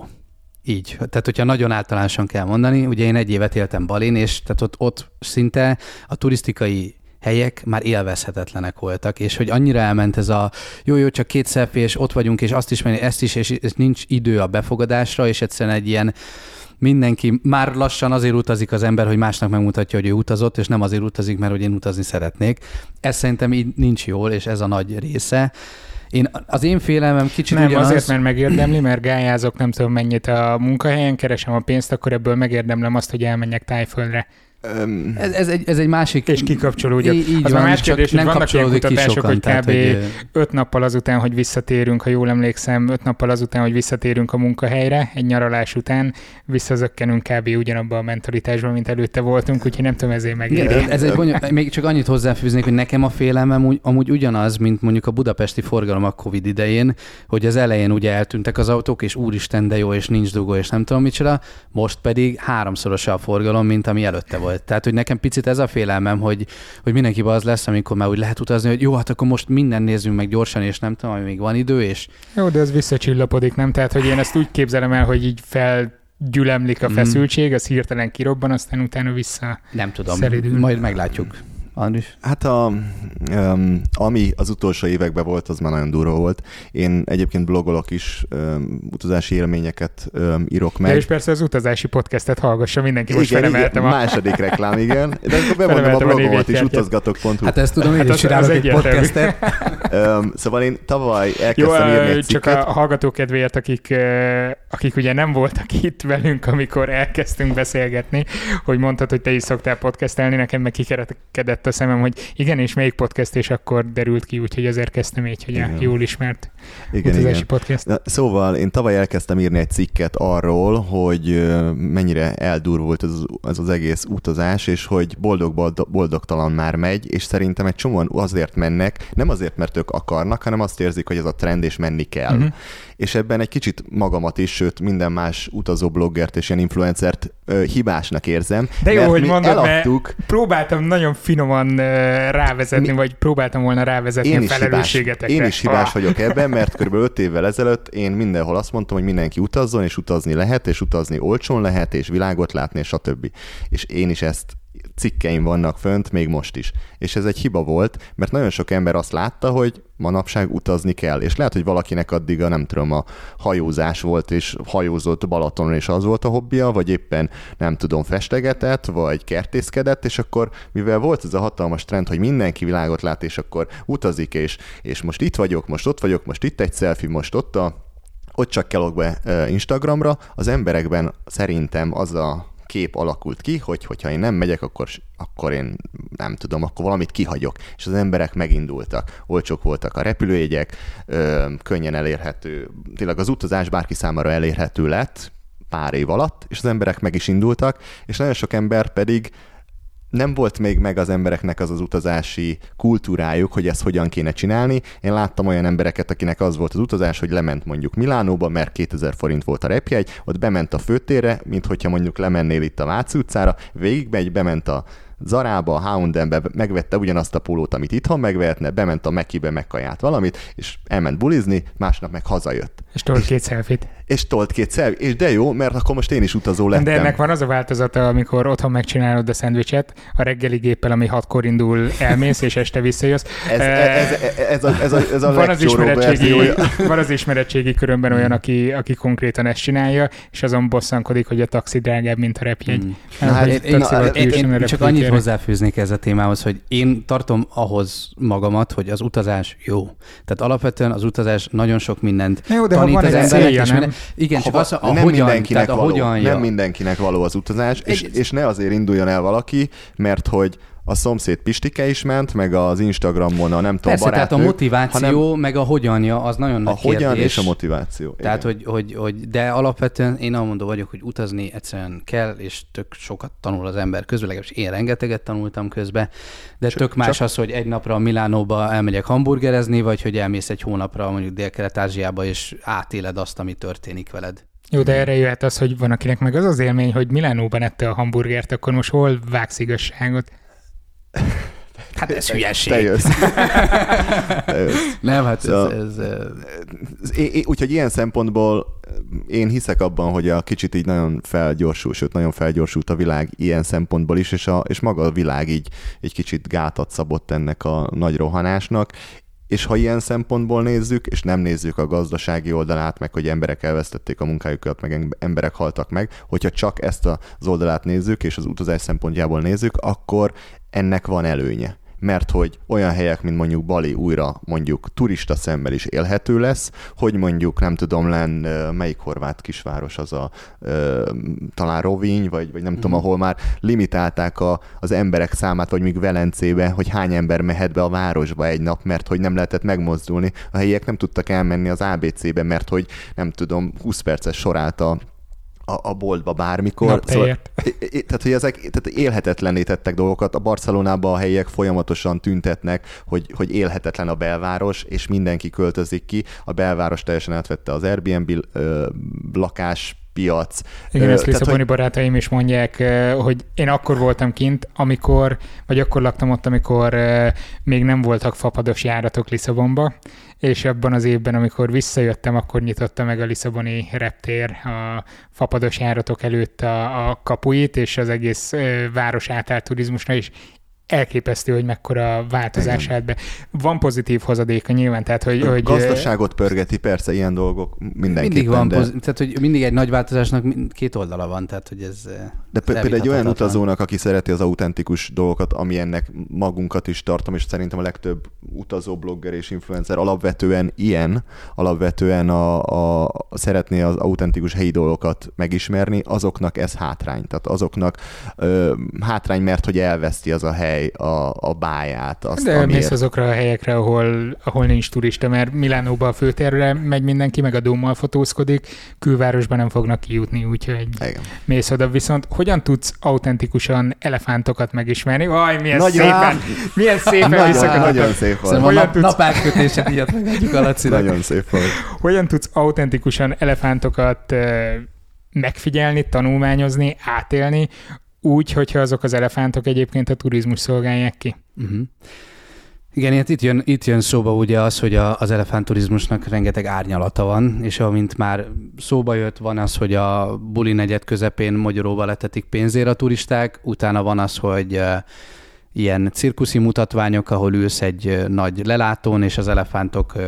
Így. Tehát, hogyha nagyon általánosan kell mondani, ugye én egy évet éltem Balin, és tehát ott, ott szinte a turisztikai helyek már élvezhetetlenek voltak, és hogy annyira elment ez a jó-jó, csak két szelfi, és ott vagyunk, és azt is menni, ezt is, és ez nincs idő a befogadásra, és egyszerűen egy ilyen mindenki, már lassan azért utazik az ember, hogy másnak megmutatja, hogy ő utazott, és nem azért utazik, mert hogy én utazni szeretnék. Ez szerintem így nincs jól, és ez a nagy része. Én, az én félelmem kicsit nem, ugyanaz... azért, mert megérdemli, mert gályázok nem tudom mennyit a munkahelyen, keresem a pénzt, akkor ebből megérdemlem azt, hogy elmenjek Tájföldre. Um, ez, ez, egy, ez egy másik... És kikapcsolódja. Így az van, a más kérdés, hogy vannak ilyen kutatások, hogy kb. Hogy... öt nappal azután, hogy visszatérünk, ha jól emlékszem, öt nappal azután, hogy visszatérünk a munkahelyre, egy nyaralás után visszazökkenünk kb. Ugyanabba a mentalitásban, mint előtte voltunk, úgyhogy nem tudom, ezért megérni. Ez egy bonyol... Még csak annyit hozzáfűznék, hogy nekem a félelmem úgy, amúgy ugyanaz, mint mondjuk a budapesti forgalom a Covid idején, hogy az elején ugye eltűntek az autók, és úristen, de jó, és nincs dugó, és nem tudom micsoda, most pedig háromszoros a forgalom, mint ami előtte volt. Tehát, hogy nekem picit ez a félelmem, hogy, hogy mindenkiben az lesz, amikor már úgy lehet utazni, hogy jó, hát akkor most minden nézzünk meg gyorsan, és nem tudom, hogy még van idő, és... Jó, de ez visszacsillapodik, nem? Tehát, hogy én ezt úgy képzelem el, hogy így felgyülemlik a feszültség, az hirtelen kirobban, aztán utána vissza... Nem tudom, szeridül. Majd meglátjuk. Andris? Hát a, um, ami az utolsó években volt, az már nagyon durva volt. Én egyébként blogolok is, um, utazási élményeket um, írok meg. De és persze az utazási podcastet hallgassa mindenki, most igen, felemeltem igen, a... második reklám, igen. De akkor bemondom a blogomat is, utazgatok pont hu. Hát ezt tudom, én hát is csinálok egy podcastet. um, szóval én tavaly elkezdtem Jó, írni egy csak cikket. A hallgatók kedvéért, akik, akik ugye nem voltak itt velünk, amikor elkezdtünk beszélgetni, hogy mondtad, hogy te is szoktál podcastelni, nekem meg kikerekedett a szemem, hogy igen, és melyik podcast, és akkor derült ki, úgyhogy azért kezdtem így, hogy igen. Jól ismert igen, utazási igen. podcast. Na, szóval én tavaly elkezdtem írni egy cikket arról, hogy mennyire eldurvult ez az, az, az egész utazás, és hogy boldog-boldogtalan már megy, és szerintem egy csomóan azért mennek, nem azért, mert ők akarnak, hanem azt érzik, hogy ez a trend, és menni kell. Uh-huh. És ebben egy kicsit magamat is, sőt minden más utazó bloggert és ilyen influencert ö, hibásnak érzem. De jó, hogy mondod, eladtuk, mert próbáltam nagyon finoman ö, rávezetni, mi... vagy próbáltam volna rávezetni a felelősségetekre. Én is hibás ah. vagyok ebben, mert kb. öt évvel ezelőtt én mindenhol azt mondtam, hogy mindenki utazzon, és utazni lehet, és utazni olcsón lehet, és világot látni, és stb. És én is ezt cikkeim vannak fönt, még most is. És ez egy hiba volt, mert nagyon sok ember azt látta, hogy manapság utazni kell. És lehet, hogy valakinek addig a, nem tudom, a hajózás volt, és hajózott Balatonon, és az volt a hobbija, vagy éppen, nem tudom, festegetett, vagy kertészkedett, és akkor, mivel volt ez a hatalmas trend, hogy mindenki világot lát, és akkor utazik, és, és most itt vagyok, most ott vagyok, most itt egy selfie, most ott a... Ott csak kelok be Instagramra. Az emberekben szerintem az a kép alakult ki, hogy hogyha én nem megyek, akkor, akkor én nem tudom, akkor valamit kihagyok. És az emberek megindultak. Olcsók voltak a repülőjegyek, könnyen elérhető, tényleg az utazás bárki számára elérhető lett pár év alatt, és az emberek meg is indultak, és nagyon sok ember pedig nem volt még meg az embereknek az az utazási kultúrájuk, hogy ezt hogyan kéne csinálni. Én láttam olyan embereket, akinek az volt az utazás, hogy lement mondjuk Milánóba, mert kétezer forint volt a repjegy, ott bement a főtérre, mint hogyha mondjuk lemennél itt a Váci utcára, végigmegy, bement a Zarába, a há és em-be, megvette ugyanazt a pólót, amit itthon megvehetne, bement a Mekibe, megkajált valamit, és elment bulizni, másnap meg hazajött. És tolt és, két selfie-t. És tolt két selfie-t, és de jó, mert akkor most én is utazó lettem. De ennek van az a változata, amikor otthon megcsinálod a szendvicset, a reggeli géppel, ami hatkor indul, elmész, és este visszajössz. Ez, ez, ez, ez a, ez a, ez a van, az van az ismeretségi körömben olyan, aki, aki konkrétan ezt csinálja, és azon bosszankodik, hogy a taxi drágább, mint a repjegy. Hmm. Hát, hát, én, én, a, én, én, én csak annyit hozzáfűznék ez a témához, hogy én tartom ahhoz magamat, hogy az utazás jó. Tehát alapvetően az utazás nagyon sok mindent jó, de tanít az embernek. Minden... Igen, csak az, ahogyan, nem mindenkinek tehát való, ahogyan, nem mindenkinek való az utazás, és, és ne azért induljon el valaki, mert hogy a szomszéd Pistike is ment, meg az Instagramon a nem tudom barátnők. Persze, tehát a motiváció, meg a hogyanja, az nagyon nagy kérdés. A hogyan és a motiváció. Tehát, hogy, hogy, hogy, de alapvetően én amondó vagyok, hogy utazni egyszerűen kell, és tök sokat tanul az ember közben, legalábbis én rengeteget tanultam közben, de csak, tök más csak... az, hogy egy napra Milánóba elmegyek hamburgerezni, vagy hogy elmész egy hónapra mondjuk Dél-Kelet-Ázsiába, és átéled azt, ami történik veled. Jó, de erre jöhet az, hogy van akinek meg az az élmény, hogy Milánóban ette a hamburgert, akkor most hol vágsz igazságot? Hát ez hülyeség. Te jössz. Te jössz. Nem, hát szóval, ez... ez, ez... É, é, úgyhogy ilyen szempontból én hiszek abban, hogy a kicsit így nagyon felgyorsult, sőt, nagyon felgyorsult a világ ilyen szempontból is, és, a, és maga a világ így egy kicsit gátat szabott ennek a nagy rohanásnak. És ha ilyen szempontból nézzük, és nem nézzük a gazdasági oldalát, meg hogy emberek elvesztették a munkájukat, meg emberek haltak meg, hogyha csak ezt az oldalát nézzük, és az utazás szempontjából nézzük, akkor ennek van előnye. mert hogy olyan helyek, mint mondjuk Bali újra mondjuk turista szemmel is élhető lesz, hogy mondjuk nem tudom lenn, melyik horvát kisváros az a talán Rovinj, vagy, vagy nem hmm. tudom, ahol már limitálták a, az emberek számát, vagy még Velencébe, hogy hány ember mehet be a városba egy nap, mert hogy nem lehetett megmozdulni. A helyiek nem tudtak elmenni az á bé cébe, mert hogy nem tudom, húsz perces sor állt a a boltba bármikor. Szóval, tehát, hogy ezek tehát élhetetlenné tettek dolgokat. A Barcelonában a helyiek folyamatosan tüntetnek, hogy, hogy élhetetlen a belváros, és mindenki költözik ki. A belváros teljesen átvette az Airbnb ö, lakás piac. Igen, ezt lisszaboni barátaim is mondják, hogy én akkor voltam kint, amikor, vagy akkor laktam ott, amikor még nem voltak fapados járatok Lisszabonba, és abban az évben, amikor visszajöttem, akkor nyitotta meg a lisszaboni reptér a fapados járatok előtt a, a kapuit, és az egész város átállt turizmusra is. Elképesztő, hogy mekkora változás állt be. Van pozitív hozadéka nyilván, tehát hogy... hogy gazdaságot pörgeti, persze, ilyen dolgok mindenképpen. Mindig van, de... pozitív, tehát hogy mindig egy nagy változásnak két oldala van, tehát hogy ez... De például egy olyan utazónak, aki szereti az autentikus dolgokat, ami ennek magunkat is tartom, és szerintem a legtöbb utazó, blogger és influencer alapvetően ilyen, alapvetően a, a, szeretné az autentikus helyi dolgokat megismerni, azoknak ez hátrány. Tehát azoknak ö, hátrány, mert hogy elveszti az a hely, A, a báját. Azt, de amiért... mész azokra a helyekre, ahol, ahol nincs turista, mert Milánóba a főtérre megy mindenki, meg a Dómmal fotózkodik, külvárosban nem fognak kijutni, úgyhogy igen. Mész oda. Viszont hogyan tudsz autentikusan elefántokat megismerni? Aj, milyen nagyon szépen! Á... Milyen szépen nagyon, visszakadottak! Nagyon szép volt. Szóval nap, tudsz... napárkötésed ilyet megvegyük a Lacinak. Nagyon szép volt. Hogyan tudsz autentikusan elefántokat megfigyelni, tanulmányozni, átélni, úgy, hogyha azok az elefántok egyébként a turizmus szolgálják ki. Uh-huh. Igen, hát itt jön, itt jön szóba ugye az, hogy a, az elefánturizmusnak rengeteg árnyalata van, és amint már szóba jött, van az, hogy a buli negyed közepén mogyoróba letetik pénzért a turisták, utána van az, hogy uh, ilyen cirkuszi mutatványok, ahol ülsz egy uh, nagy lelátón, és az elefántok uh,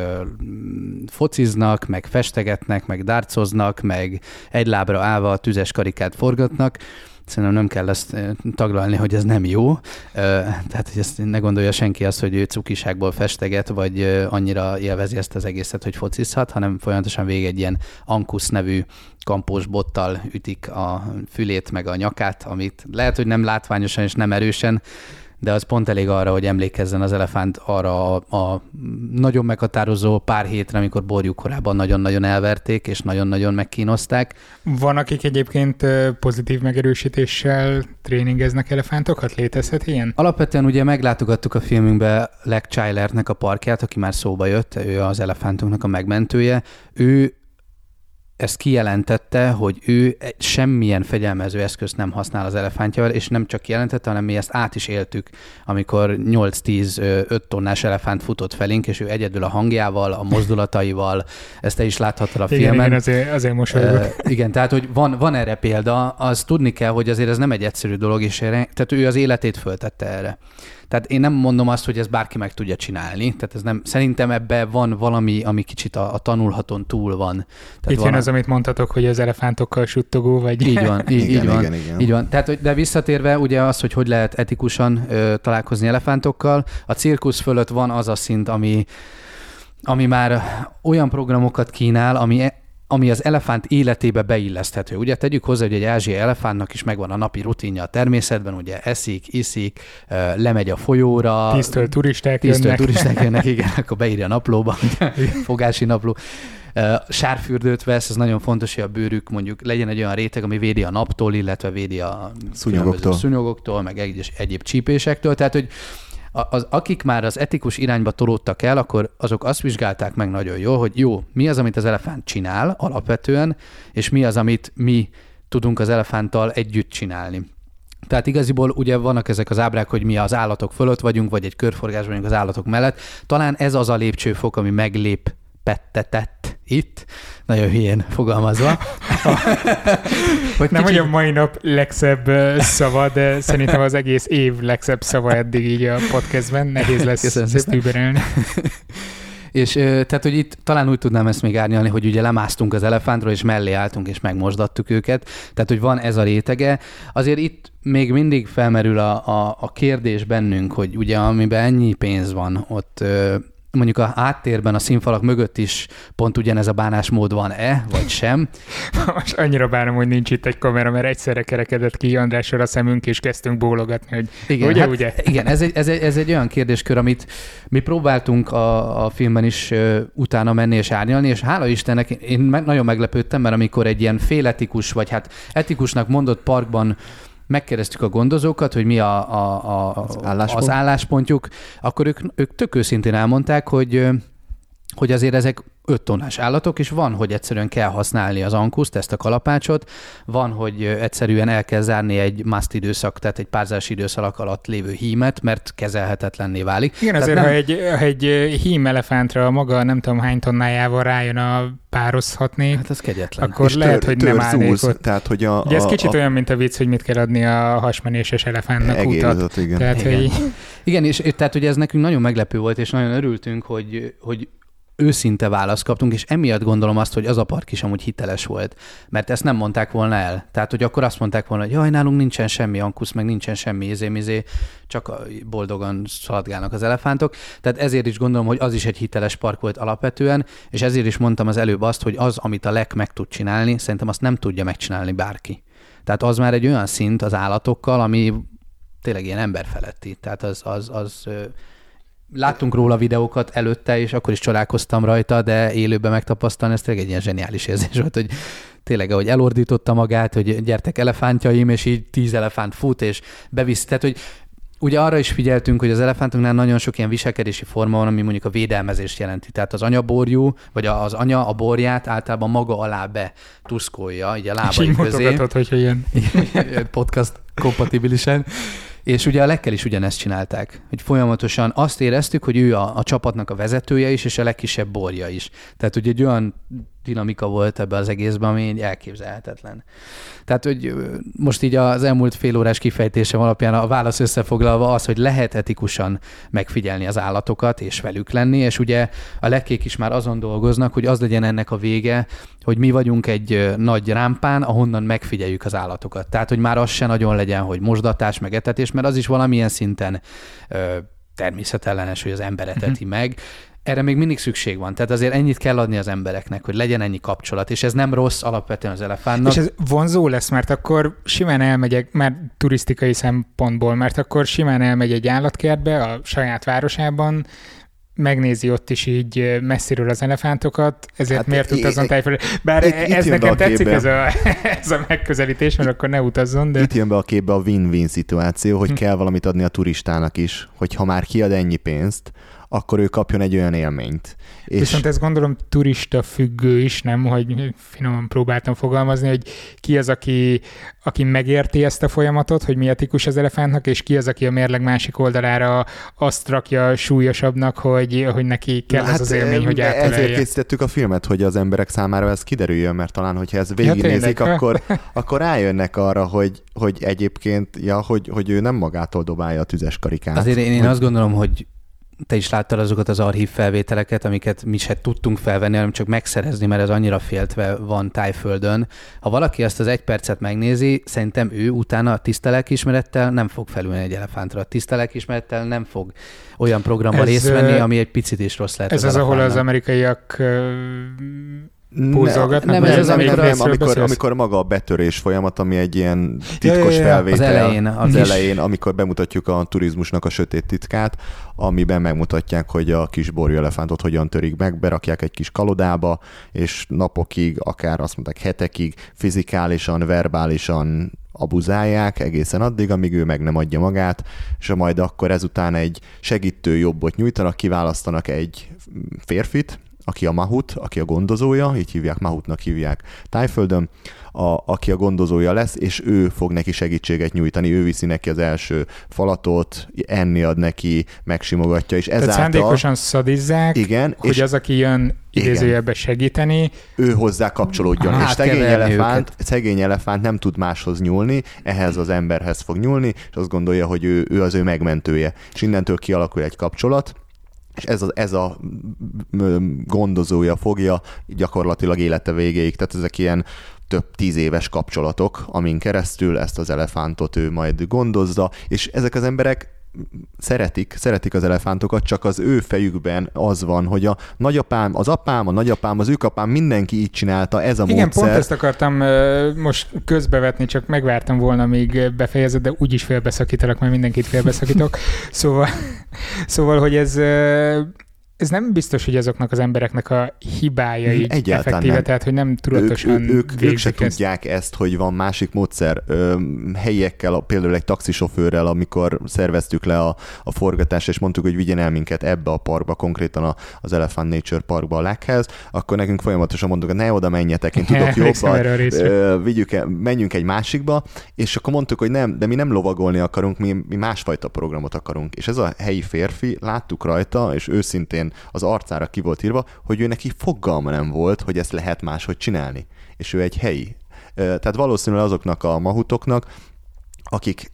fociznak, meg festegetnek, meg dárcoznak, meg egy lábra állva a tüzes karikát forgatnak. Szerintem nem kell ezt taglalni, hogy ez nem jó. Tehát, hogy ezt ne gondolja senki azt, hogy ő cukiságból festeget, vagy annyira élvezi ezt az egészet, hogy focizhat, hanem folyamatosan végig egy ilyen Ankusz nevű kampós bottal ütik a fülét meg a nyakát, amit lehet, hogy nem látványosan és nem erősen, de az pont elég arra, hogy emlékezzen az elefánt arra a, a nagyon meghatározó pár hétre, amikor borjú korában nagyon-nagyon elverték, és nagyon-nagyon megkínozták. Van, akik egyébként pozitív megerősítéssel tréningeznek elefántokat? Létezhet ilyen? Alapvetően ugye meglátogattuk a filmünkbe Lek Chailertnek a parkját, aki már szóba jött, ő az elefántoknak a megmentője. Ő ezt kijelentette, hogy ő semmilyen fegyelmező eszközt nem használ az elefántjával, és nem csak jelentette, hanem mi ezt át is éltük, amikor nyolc-tíz öt tonnás elefánt futott felénk, és ő egyedül a hangjával, a mozdulataival, ezt te is láthattad a filmen. Igen, igen, azért, azért mosolygok. E, igen, tehát, hogy van, van erre példa, az tudni kell, hogy azért ez nem egy egyszerű dolog, és erre, tehát ő az életét föltette erre. Tehát én nem mondom azt, hogy ezt bárki meg tudja csinálni. Tehát ez nem, szerintem ebben van valami, ami kicsit a, a tanulhaton túl van. Tehát itt jön az, amit mondtatok, hogy az elefántokkal suttogó, vagy... Így van, így, igen, így van. Igen, igen. Így van. Tehát, hogy, de visszatérve ugye az, hogy hogy lehet etikusan ö, találkozni elefántokkal, a cirkusz fölött van az a szint, ami, ami már olyan programokat kínál, ami... E- ami az elefánt életébe beilleszthető. Ugye tegyük hozzá, hogy egy ázsiai elefántnak is megvan a napi rutinja a természetben, ugye eszik, iszik, lemegy a folyóra. Tisztől turisták tisztől jönnek. turisták jönnek, igen, akkor beírja a naplóba, fogási napló. Sárfürdőt vesz, ez nagyon fontos, hogy a bőrük mondjuk legyen egy olyan réteg, ami védi a naptól, illetve védi a szúnyogoktól, szúnyogoktól meg egy- egyéb csípésektől, tehát hogy Az, akik már az etikus irányba tolódtak el, akkor azok azt vizsgálták meg nagyon jól, hogy jó, mi az, amit az elefánt csinál alapvetően, és mi az, amit mi tudunk az elefánttal együtt csinálni. Tehát igaziból ugye vannak ezek az ábrák, hogy mi az állatok fölött vagyunk, vagy egy körforgásban vagyunk az állatok mellett. Talán ez az a lépcsőfok, ami meglép pettetett itt, nagyon hülyén fogalmazva. Hogy nem kicsit... hogy a mai nap legszebb szava, de szerintem az egész év legszebb szava eddig így a podcastben. Nehéz lesz ezt überelni. És tehát, hogy itt talán úgy tudnám ezt még árnyalni, hogy ugye lemásztunk az elefántról, és mellé álltunk, és megmosdattuk őket. Tehát, hogy van ez a rétege. Azért itt még mindig felmerül a, a, a kérdés bennünk, hogy ugye amiben ennyi pénz van, ott mondjuk a háttérben, a színfalak mögött is pont ugyanez a bánásmód van-e, vagy sem? Most annyira bánom, hogy nincs itt egy kamera, mert egyszerre kerekedett ki Andrással a szemünk, és kezdtünk bólogatni, hogy igen, ugye, hát, ugye? Igen, ez egy, ez, egy, ez egy olyan kérdéskör, amit mi próbáltunk a, a filmben is uh, utána menni és árnyalni, és hála Istennek én meg, nagyon meglepődtem, mert amikor egy ilyen féletikus, vagy hát etikusnak mondott parkban megkérdeztük a gondozókat, hogy mi a, a, a, az, álláspont. az álláspontjuk, akkor ők, ők tök őszintén elmondták, hogy, hogy azért ezek öt tonnás állatok, és van, hogy egyszerűen kell használni az ankuszt, ezt a kalapácsot, van, hogy egyszerűen el kell zárni egy must időszak, tehát egy párzási időszak alatt lévő hímet, mert kezelhetetlenné válik. Igen, tehát azért, nem... ha egy, ha egy hím elefántra a maga nem tudom hány tonnájával rájön a pározhatni, hát ez kegyetlen. Akkor és lehet, tör, hogy nem állnék ott. Tehát, hogy a, Ugye ez a, kicsit a... olyan, mint a vicc, hogy mit kell adni a hasmenéses elefántnak egérezet, utat. Igen, tehát, igen. Hogy... igen és, és tehát ugye ez nekünk nagyon meglepő volt, és nagyon örültünk, hogy, hogy őszinte választ kaptunk, és emiatt gondolom azt, hogy az a park is amúgy hiteles volt, mert ezt nem mondták volna el. Tehát, hogy akkor azt mondták volna, hogy jaj, nálunk nincsen semmi ankusz, meg nincsen semmi izé-mizé, csak boldogan szaladgálnak az elefántok. Tehát ezért is gondolom, hogy az is egy hiteles park volt alapvetően, és ezért is mondtam az előbb azt, hogy az, amit a Lek meg tud csinálni, szerintem azt nem tudja megcsinálni bárki. Tehát az már egy olyan szint az állatokkal, ami tényleg ilyen emberfeletti. Tehát az... az, az láttunk róla videókat előtte, és akkor is csodálkoztam rajta, de élőben megtapasztalni, ez tényleg egy ilyen zseniális érzés volt, hogy tényleg, ahogy elordította magát, hogy gyertek elefántjaim, és így tíz elefánt fut, és bevisz. Tehát, hogy ugye arra is figyeltünk, hogy az elefántunknál nagyon sok ilyen viselkedési forma van, ami mondjuk a védelmezést jelenti. Tehát az anyaborjú, vagy az anya a borját általában maga alá betuszkolja, így a lábai és közé. És így mutogatod, hogyha ilyen. Podcast kompatibilisen. És ugye a Lekkel is ugyanezt csinálták, hogy folyamatosan azt éreztük, hogy ő a, a csapatnak a vezetője is, és a legkisebb borja is. Tehát ugye egy olyan dinamika volt ebben az egészben, ami elképzelhetetlen. Tehát, hogy most így az elmúlt fél órás kifejtésem alapján a válasz összefoglalva az, hogy lehet etikusan megfigyelni az állatokat, és velük lenni, és ugye a Lekkék is már azon dolgoznak, hogy az legyen ennek a vége, hogy mi vagyunk egy nagy rámpán, ahonnan megfigyeljük az állatokat. Tehát, hogy már az se nagyon legyen, hogy mosdatás, meg etetés, mert az is valamilyen szinten ö, természetellenes, hogy az ember eteti meg. Erre még mindig szükség van. Tehát azért ennyit kell adni az embereknek, hogy legyen ennyi kapcsolat, és ez nem rossz alapvetően az elefántnak. És ez vonzó lesz, mert akkor simán elmegyek, már turisztikai szempontból, mert akkor simán elmegy egy állatkertbe, a saját városában, megnézi ott is így messziről az elefántokat, ezért hát miért utazzon tájfölé? Bár itt, ez itt nekem tetszik ez a, ez a megközelítés, mert itt, akkor ne utazzon. De... Itt jön be a képbe a win-win szituáció, hogy hm. kell valamit adni a turistának is, hogy ha már kiad ennyi pénzt, akkor ő kapjon egy olyan élményt. És... Viszont ezt gondolom turista függő is, nem, hogy finoman próbáltam fogalmazni, hogy ki az, aki, aki megérti ezt a folyamatot, hogy mi etikus az elefántnak, és ki az, aki a mérleg másik oldalára azt rakja súlyosabbnak, hogy, hogy neki kell hát ez az élmény, hogy átölelje. Ezért készítettük a filmet, hogy az emberek számára ez kiderüljön, mert talán, hogyha ez végignézik, ja, akkor, akkor rájönnek arra, hogy, hogy egyébként, ja, hogy, hogy ő nem magától dobálja a tüzes karikát. Azért én, én hogy... azt gondolom, hogy te is láttad azokat az archív felvételeket, amiket mi se tudtunk felvenni, hanem csak megszerezni, mert ez annyira féltve van Tájföldön. Ha valaki azt az egy percet megnézi, szerintem ő utána a tiszta lelkiismerettel nem fog felülni egy elefántra. A tiszta lelkiismerettel nem fog olyan programban részt venni, ami egy picit is rossz lehet. Ez az, az ahol az amerikaiak... Púzolgatnak? Nem, nem, ez az, amikor, nem, amikor, amikor maga a betörés folyamat, ami egy ilyen titkos ja, ja, ja. felvétel. Az elején. Az elején, amikor bemutatjuk a turizmusnak a sötét titkát, amiben megmutatják, hogy a kis borjú elefántot hogyan törik meg, berakják egy kis kalodába, és napokig, akár azt mondták hetekig, fizikálisan, verbálisan abuzálják egészen addig, amíg ő meg nem adja magát, és majd akkor ezután egy segítő jobbot nyújtanak, kiválasztanak egy férfit, aki a mahut, aki a gondozója, így hívják, mahutnak hívják Tájföldön, a, aki a gondozója lesz, és ő fog neki segítséget nyújtani, ő viszi neki az első falatot, enni ad neki, megsimogatja, és ezáltal... Tehát szándékosan szadizzák, igen, hogy és... az, aki jön idézőjelbe segíteni. Ő hozzá kapcsolódjon. Hát, és szegény elefánt, szegény elefánt nem tud máshoz nyúlni, ehhez az emberhez fog nyúlni, és azt gondolja, hogy ő, ő az ő megmentője. És innentől kialakul egy kapcsolat, és ez a, ez a gondozója, fogja gyakorlatilag élete végéig. Tehát ezek ilyen több tíz éves kapcsolatok, amin keresztül ezt az elefántot ő majd gondozza, és ezek az emberek szeretik, szeretik az elefántokat, csak az ő fejükben az van, hogy a nagyapám, az apám, a nagyapám, az őkapám, mindenki így csinálta, ez a igen, módszer. Igen, pont ezt akartam most közbevetni, csak megvártam volna, még befejezed, de úgyis félbeszakítalak, mert mindenkit félbeszakítok. Szóval, szóval hogy ez... Ez nem biztos, hogy azoknak az embereknek a hibája így egyáltalán effektíve, nem. Tehát hogy nem tudatosan ők, ők, ők se ezt. tudják ezt, hogy van másik módszer. Helyiekkel, például egy taxisofőrrel, amikor szerveztük le a, a forgatást, és mondtuk, hogy vigyen el minket ebbe a parkba, konkrétan az Elephant Nature Parkba, a Lekhez, akkor nekünk folyamatosan mondtuk, hogy ne oda menjetek, én tudok jobban, vigyük el, menjünk egy másikba, és akkor mondtuk, hogy nem, de mi nem lovagolni akarunk, mi, mi másfajta programot akarunk. És ez a helyi férfi, láttuk rajta, és őszintén az arcára ki volt írva, hogy ő neki fogalma nem volt, hogy ezt lehet máshogy csinálni. És ő egy helyi. Tehát valószínűleg azoknak a mahutoknak, akik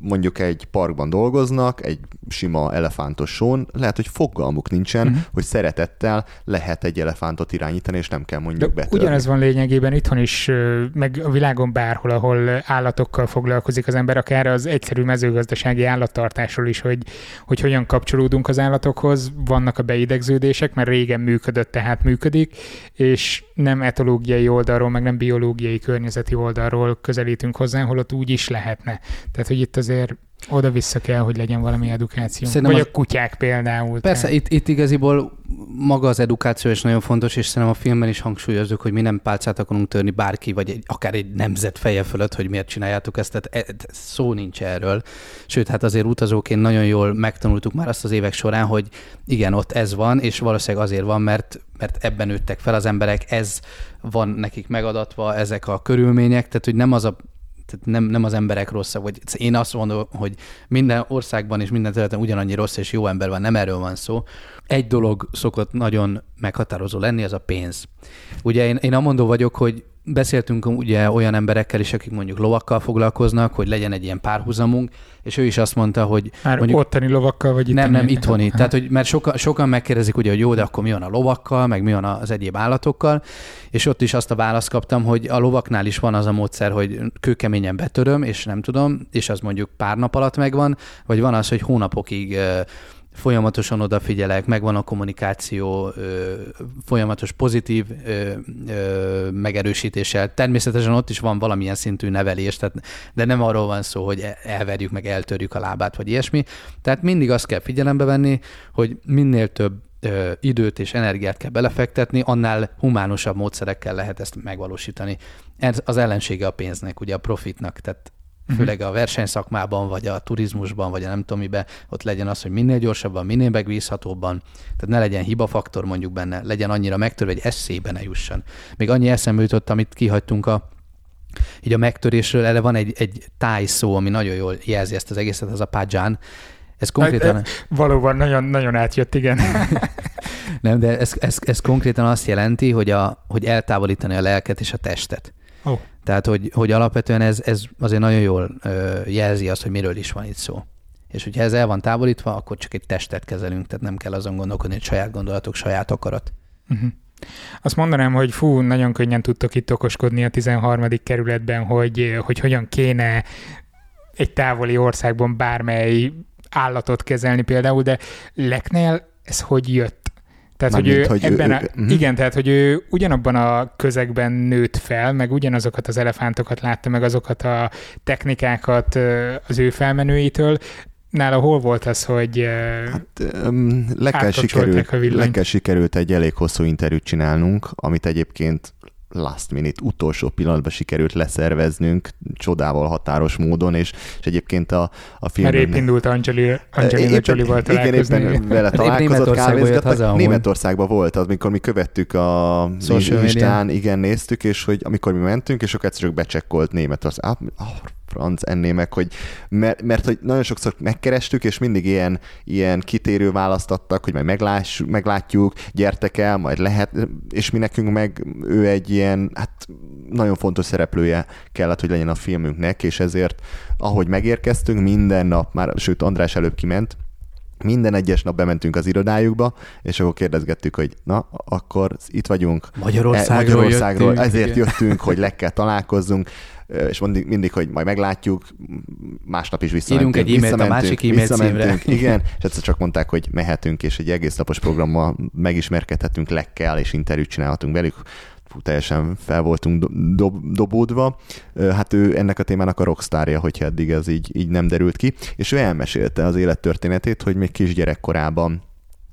mondjuk egy parkban dolgoznak, egy sima elefántos són, lehet, hogy fogalmuk nincsen, uh-huh. hogy szeretettel lehet egy elefántot irányítani, és nem kell mondjuk betörni. Ugyanez van lényegében itthon is, meg a világon bárhol, ahol állatokkal foglalkozik az ember, akár az egyszerű mezőgazdasági állattartásról is, hogy, hogy hogyan kapcsolódunk az állatokhoz, vannak a beidegződések, mert régen működött, tehát működik, és nem etológiai oldalról, meg nem biológiai, környezeti oldalról közelítünk hozzá, holott úgy is lehetne. Tehát, hogy itt azért oda-vissza kell, hogy legyen valami edukáció. Szerintem vagy az... a kutyák például. Persze, itt, itt igaziból maga az edukáció is nagyon fontos, és szerintem a filmben is hangsúlyozzuk, hogy mi nem pálcát akarunk törni bárki, vagy egy, akár egy nemzet feje fölött, hogy miért csináljátok ezt, tehát e, szó nincs erről. Sőt, hát azért utazóként nagyon jól megtanultuk már azt az évek során, hogy igen, ott ez van, és valószínűleg azért van, mert, mert ebben nőttek fel az emberek, ez van nekik megadatva, ezek a körülmények, tehát hogy nem az a Tehát nem, nem az emberek rosszak, vagy én azt mondom, hogy minden országban és minden területen ugyanannyi rossz és jó ember van, nem erről van szó. Egy dolog szokott nagyon meghatározó lenni, az a pénz. Ugye én, én amondó vagyok, hogy beszéltünk ugye olyan emberekkel is, akik mondjuk lovakkal foglalkoznak, hogy legyen egy ilyen párhuzamunk, és ő is azt mondta, hogy... Már mondjuk, ottani lovakkal, vagy itthoni? Nem, nem, itthoni. Tehát, hogy mert soka, sokan megkérdezik, ugye, hogy jó, de akkor mi van a lovakkal, meg mi van az egyéb állatokkal, és ott is azt a választ kaptam, hogy a lovaknál is van az a módszer, hogy kőkeményen betöröm, és nem tudom, és az mondjuk pár nap alatt megvan, vagy van az, hogy hónapokig... folyamatosan odafigyelek, megvan a kommunikáció, folyamatos pozitív megerősítéssel. Természetesen ott is van valamilyen szintű nevelés, tehát, de nem arról van szó, hogy elverjük, meg eltörjük a lábát, vagy ilyesmi. Tehát mindig azt kell figyelembe venni, hogy minél több időt és energiát kell belefektetni, annál humánusabb módszerekkel lehet ezt megvalósítani. Ez az ellensége a pénznek, ugye a profitnak, tehát főleg a versenyszakmában, vagy a turizmusban, vagy a nem tudom miben, ott legyen az, hogy minél gyorsabban, minél megbízhatóbban, tehát ne legyen hibafaktor mondjuk benne, legyen annyira megtörve, hogy eszébe ne jusson. Még annyi eszembe jutott, amit kihagytunk a, így a megtörésről, ele van egy, egy táj szó, ami nagyon jól jelzi ezt az egészet, az a paján. Ez konkrétan... Hát, valóban nagyon, nagyon átjött, igen. Nem, de ez, ez, ez konkrétan azt jelenti, hogy, a, hogy eltávolítani a lelket és a testet. Oh. Tehát, hogy, hogy alapvetően ez, ez azért nagyon jól ö, jelzi azt, hogy miről is van itt szó. És hogyha ez el van távolítva, akkor csak egy testet kezelünk, tehát nem kell azon gondolkodni, hogy saját gondolatok, saját akarat. Uh-huh. Azt mondanám, hogy fú, nagyon könnyen tudtok itt okoskodni a tizenharmadik kerületben, hogy, hogy hogyan kéne egy távoli országban bármely állatot kezelni például, de Leknél ez hogy jött? Tehát, hogy ő, hogy ebben ő, a, ő, igen, tehát, hogy ő ugyanabban a közegben nőtt fel, meg ugyanazokat az elefántokat látta, meg azokat a technikákat az ő felmenőitől. Nála hol volt az, hogy hát, um, Lekkel sikerült, Lekkel sikerült egy elég hosszú interjút csinálnunk, amit egyébként last minute, utolsó pillanatban sikerült leszerveznünk csodával határos módon, és, és egyébként a, a filmben... Mert épp indult Angelina Jolie-val találkozni. Igen, éppen vele találkozott, kávézgattak. Németországban volt az, amikor mi követtük a szóval Instán, igen, néztük, és hogy amikor mi mentünk, és sokat csak becsekkolt Németország. Franc enné meg, hogy mert, mert hogy nagyon sokszor megkerestük, és mindig ilyen, ilyen kitérő választ adtak, hogy majd megláss, meglátjuk, gyertek el, majd lehet, és mi nekünk meg ő egy ilyen, hát nagyon fontos szereplője kellett, hogy legyen a filmünknek, és ezért ahogy megérkeztünk, minden nap, már sőt András előbb kiment, Minden egyes nap bementünk az irodájukba, és akkor kérdezgettük, hogy na, akkor itt vagyunk. Magyarországról, Magyarországról jöttünk, ezért igen. jöttünk, hogy Lekkel találkozzunk, és mindig, mindig, hogy majd meglátjuk, másnap is visszamentünk. Írunk egy e-mailt a másik e-mail címre. Igen, és egyszer csak mondták, hogy mehetünk, és egy egész napos programmal megismerkedhetünk Lekkel, és interjút csinálhatunk velük. Fú, teljesen fel voltunk dob- dobódva. Hát ő ennek a témának a rockstárja, hogyha eddig ez így, így nem derült ki. És ő elmesélte az élettörténetét, hogy még kisgyerekkorában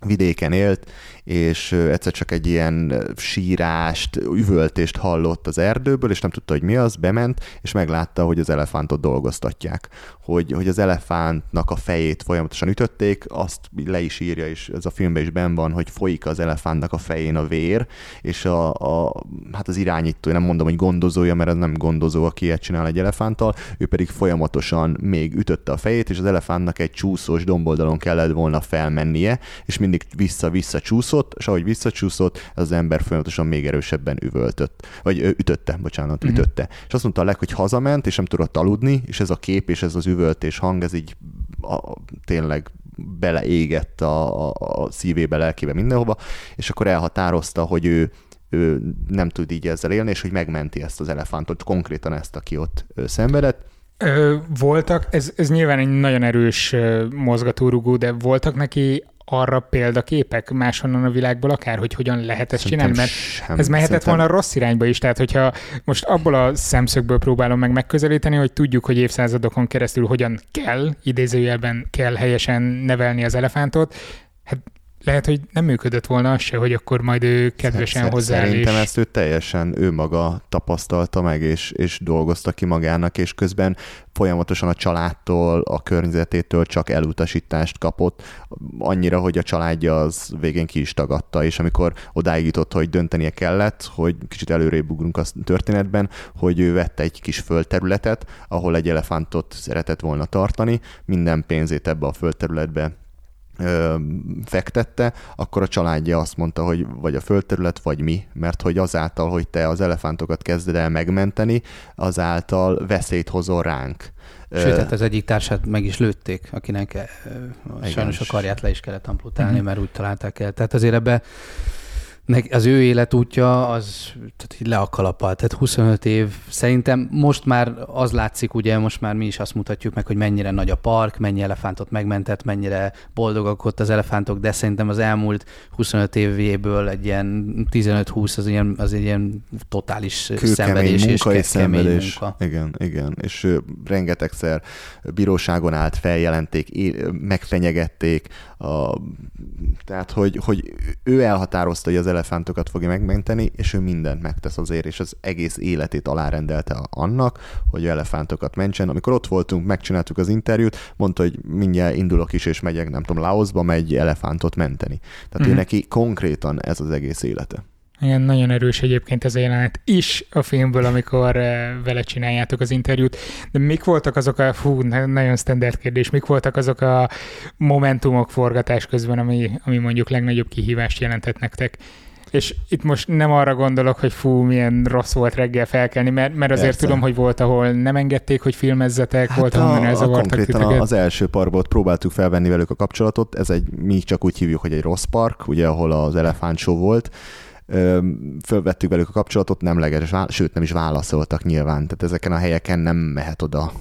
vidéken élt, és egyszer csak egy ilyen sírást, üvöltést hallott az erdőből, és nem tudta, hogy mi az, bement, és meglátta, hogy az elefántot dolgoztatják. Hogy, hogy az elefántnak a fejét folyamatosan ütötték, azt le is írja, és ez a filmben is benn van, hogy folyik az elefántnak a fején a vér, és a, a, hát az irányító, nem mondom, hogy gondozója, mert ez nem gondozó, aki ilyet csinál egy elefánttal, ő pedig folyamatosan még ütötte a fejét, és az elefántnak egy csúszós domboldalon kellett volna felmennie, és mindig vissza-vissza csúszott, és ahogy visszacsúszott, az ember folyamatosan még erősebben üvöltött, vagy ütötte, bocsánat, mm-hmm. ütötte. És azt mondta a Lek, hogy hazament, és nem tudott aludni, és ez a kép, és ez az üvöltés hang, ez így a, tényleg beleégett a, a szívébe, lelkébe, mindenhova, és akkor elhatározta, hogy ő, ő nem tud így ezzel élni, és hogy megmenti ezt az elefántot, konkrétan ezt, aki ott szenvedett. Voltak, ez, ez nyilván egy nagyon erős mozgatórugó, de voltak neki arra példaképek máshonnan a világból akár, hogy hogyan lehet ezt szerintem csinálni, mert ez mehetett szerintem... volna rossz irányba is. Tehát, hogyha most abból a szemszögből próbálom meg megközelíteni, hogy tudjuk, hogy évszázadokon keresztül hogyan kell, idézőjelben kell helyesen nevelni az elefántot, hát lehet, hogy nem működött volna az se, hogy akkor majd ő kedvesen hozzááll. Szerintem és... ezt ő teljesen ő maga tapasztalta meg, és, és dolgozta ki magának, és közben folyamatosan a családtól, a környezetétől csak elutasítást kapott, annyira, hogy a családja az végén ki is tagadta, és amikor odáig jutott, hogy döntenie kellett, hogy kicsit előrébb ugrunk a történetben, hogy ő vette egy kis földterületet, ahol egy elefántot szeretett volna tartani, minden pénzét ebbe a földterületbe fektette, akkor a családja azt mondta, hogy vagy a földterület, vagy mi, mert hogy azáltal, hogy te az elefántokat kezded el megmenteni, azáltal veszélyt hozol ránk. Sőt, hát az egyik társát meg is lőtték, akinek igen, sajnos a karját le is kellett amputálni, uh-huh. mert úgy találták el. Tehát azért ebbe az ő életútja az tehát le a kalappal, tehát huszonöt év. Szerintem most már az látszik, ugye most már mi is azt mutatjuk meg, hogy mennyire nagy a park, mennyi elefántot megmentett, mennyire boldogak ott az elefántok, de szerintem az elmúlt huszonöt évéből egy ilyen tizenöt-húsz az ilyen, az ilyen totális kőkemény szenvedés és kemény szenvedés. Munka. Igen, igen. És rengetegszer bíróságon állt, feljelenték, megfenyegették, a, tehát hogy, hogy ő elhatározta, hogy az elefántokat fogja megmenteni, és ő mindent megtesz azért, és az egész életét alárendelte annak, hogy elefántokat mentsen. Amikor ott voltunk, megcsináltuk az interjút, mondta, hogy mindjárt indulok is, és megyek, nem tudom, Laoszba megy elefántot menteni. Tehát mm. ő neki konkrétan ez az egész élete. Igen, nagyon erős egyébként ez a jelenet is a filmből, amikor vele csináljátok az interjút. De mik voltak azok a, fú, nagyon standard kérdés, mik voltak azok a momentumok forgatás közben, ami, ami mondjuk legnagyobb kihívást jelentett nektek? És itt most nem arra gondolok, hogy fú, milyen rossz volt reggel felkelni, mert, mert azért Persze. tudom, hogy volt, ahol nem engedték, hogy filmezzetek, hát volt, ahol elzavartak titeket. Konkrétan az első parkból próbáltuk felvenni velük a kapcsolatot, ez egy, mi csak úgy hívjuk, hogy egy rossz park, ugye, ahol az elefántshow volt, fölvettük velük a kapcsolatot, nemleges, sőt nem is válaszoltak nyilván. Tehát ezeken a helyeken nem mehet oda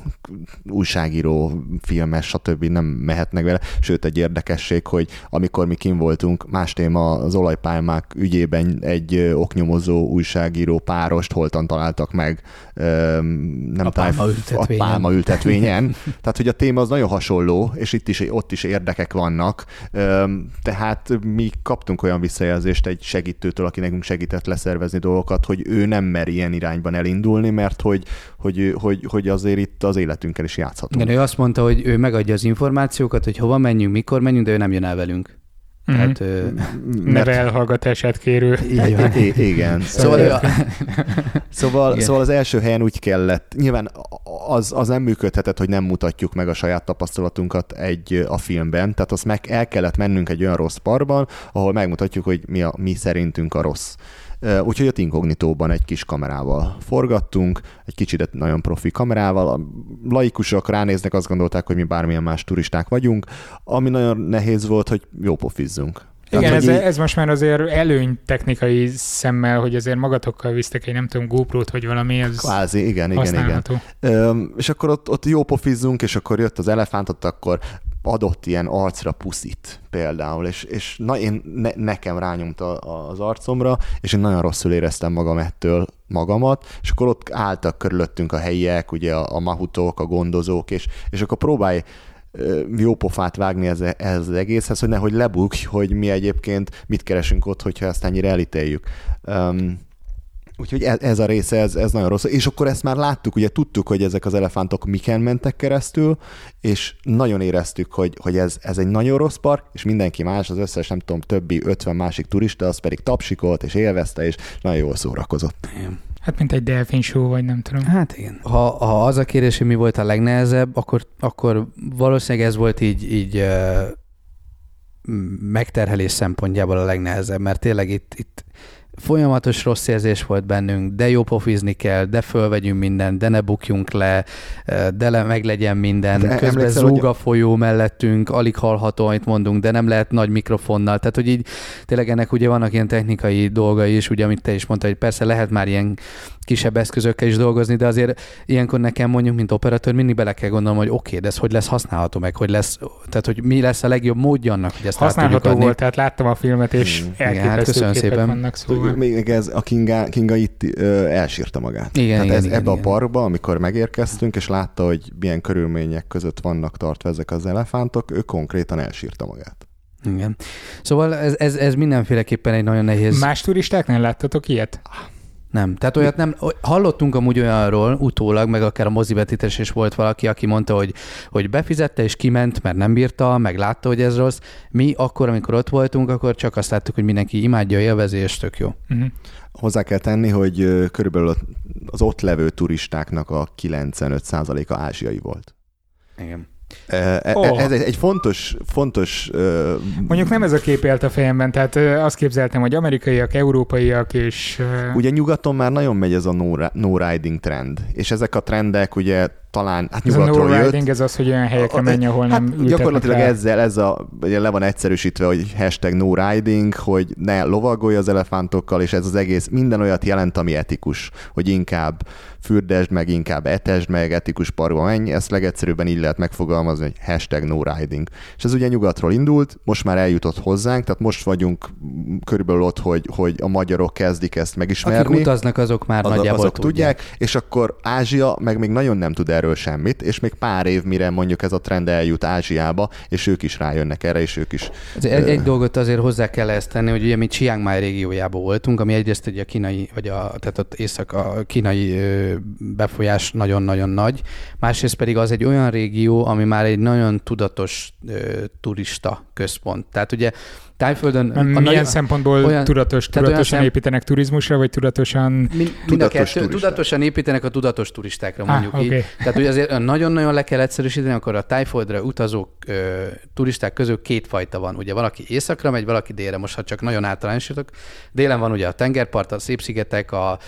újságíró, filmes, stb. Nem mehetnek vele. Sőt, egy érdekesség, hogy amikor mi kint voltunk, más téma, az olajpálmák ügyében egy oknyomozó újságíró párost holtan találtak meg nem a pálma ültetvényen. A pálma ültetvényen. Tehát, hogy a téma az nagyon hasonló, és itt is, ott is érdekek vannak. Tehát mi kaptunk olyan visszajelzést egy segítőtől, aki nekünk segített leszervezni dolgokat, hogy ő nem mer ilyen irányban elindulni, mert hogy, hogy, hogy, hogy azért itt az életünkkel is játszhatunk. Igen, ő azt mondta, hogy ő megadja az információkat, hogy hova menjünk, mikor menjünk, de ő nem jön el velünk. Tehát, mm-hmm. ő, mert... Neve elhallgatását kérő. Igen. igen. Szóval, szóval, szóval, szóval az első helyen úgy kellett, nyilván az, az nem működhetett, hogy nem mutatjuk meg a saját tapasztalatunkat egy a filmben, tehát azt meg el kellett mennünk egy olyan rossz parkban, ahol megmutatjuk, hogy mi, a, mi szerintünk a rossz. Úgyhogy ott inkognitóban egy kis kamerával forgattunk, egy kicsit nagyon profi kamerával. A laikusok ránéznek, azt gondolták, hogy mi bármilyen más turisták vagyunk, ami nagyon nehéz volt, hogy jó pofizzunk. Igen, tehát, ez, így... ez most már azért előny technikai szemmel, hogy azért magatokkal visztek egy, nem tudom, GoPro-t, vagy valami, ez kvázi, igen, használható. Igen, igen. Ö, és akkor ott, ott jó pofizzunk, és akkor jött az elefánt, ott akkor adott ilyen arcra puszit például, és, és na, én, ne, nekem rányomta az arcomra, és én nagyon rosszul éreztem magam ettől magamat, és akkor ott álltak körülöttünk a helyiek, ugye a, a mahutok, a gondozók, és, és akkor próbálj jó pofát vágni ez, ez az egészhez, hogy nehogy lebukj, hogy mi egyébként mit keresünk ott, hogyha ezt ennyire elítéljük. Um, úgyhogy ez, ez a része, ez, ez nagyon rossz. És akkor ezt már láttuk, ugye tudtuk, hogy ezek az elefántok miken mentek keresztül, és nagyon éreztük, hogy, hogy ez, ez egy nagyon rossz park, és mindenki más, az összes, nem tudom, többi ötven másik turista, az pedig tapsikolt, és élvezte, és nagyon jól szórakozott. Hát mint egy delfinshow, vagy nem tudom. Hát igen. Ha, ha az a kérdés, hogy mi volt a legnehezebb, akkor, akkor valószínűleg ez volt így, így ö, megterhelés szempontjából a legnehezebb, mert tényleg itt, itt folyamatos rossz érzés volt bennünk, de jó pofizni kell, de fölvegyünk mindent, de ne bukjunk le, de le, meg legyen minden, de közben zúg a folyó mellettünk, alig hallható, amit mondunk, de nem lehet nagy mikrofonnal. Tehát, hogy így tényleg ennek ugye vannak ilyen technikai dolgai is, ugye, amit te is mondtad, hogy persze lehet már ilyen kisebb eszközökkel is dolgozni, de azért ilyenkor nekem mondjuk, mint operatőr, mindig bele kell gondolnom, hogy oké, okay, de ez hogy lesz használható meg, hogy lesz, tehát hogy mi lesz a legjobb módja annak, hogy ezt használható át volt, tehát láttam a filmet, és hmm. elképesztő hát, képek vannak, szóval. Még ez a Kinga, Kinga itt ö, elsírta magát. Igen, tehát igen, ez igen, ebbe igen. A parkba, amikor megérkeztünk, és látta, hogy milyen körülmények között vannak tartva ezek az elefántok, ő konkrétan elsírta magát. Igen. Szóval ez, ez, ez mindenféleképpen egy nagyon nehéz... Más turistáknál láttatok ilyet? Nem. Tehát olyat nem, hallottunk amúgy olyanról utólag, meg akár a mozivetítés is volt valaki, aki mondta, hogy, hogy befizette és kiment, mert nem bírta, meg látta, hogy ez rossz. Mi akkor, amikor ott voltunk, akkor csak azt láttuk, hogy mindenki imádja, élvezi, és tök jó. Uh-huh. Hozzá kell tenni, hogy körülbelül az ott levő turistáknak a kilencvenöt százaléka ázsiai volt. Igen. Oh. Ez egy fontos, fontos... Mondjuk nem ez a kép élt a fejemben, tehát azt képzeltem, hogy amerikaiak, európaiak és... Ugye nyugaton már nagyon megy ez a no, no riding trend, és ezek a trendek ugye talán hát ez nyugatról jött. A no riding ez az, hogy olyan helyekre menj, ahol hát nem ültetnek. Gyakorlatilag el. Ezzel ez a, le van egyszerűsítve, hogy hashtag no riding, hogy ne lovagolj az elefántokkal, és ez az egész minden olyat jelent, ami etikus, hogy inkább fürdesd meg, inkább etesd meg, etikus parkba menj, ezt legegyszerűbben így lehet megfogalmazni, hogy hashtag no riding. És ez ugye nyugatról indult, most már eljutott hozzánk, tehát most vagyunk körülbelül ott, hogy, hogy a magyarok kezdik ezt megismerni. Akik utaznak, azok már az, nagyjából azok tudják. tudják. És akkor Ázsia meg még nagyon nem tud erről semmit, és még pár év, mire mondjuk ez a trend eljut Ázsiába, és ők is rájönnek erre, és ők is. Egy, ö... egy dolgot azért hozzá kell ezt tenni, hogy ugye mi Chiang Mai régiójában voltunk, ami egyrészt ugye a kínai, vagy a, tehát ott észak a kínai befolyás nagyon-nagyon nagy, másrészt pedig az egy olyan régió, ami már egy nagyon tudatos ö, turista központ. Tehát ugye Tájföldön... Milyen nagy, szempontból olyan, tudatos, tudatosan szem... építenek turizmusra, vagy tudatosan... Mind, tudatos mind a tudatosan építenek a tudatos turistákra, mondjuk ah, így. Okay. Tehát ugye azért nagyon-nagyon le kell egyszerűsíteni, akkor a Tájföldre utazók ö, turisták közül két fajta van. Ugye valaki északra megy, valaki délre. Most ha csak nagyon általánosítok, délen van ugye a tengerpart, a Szép-szigetek, a, a,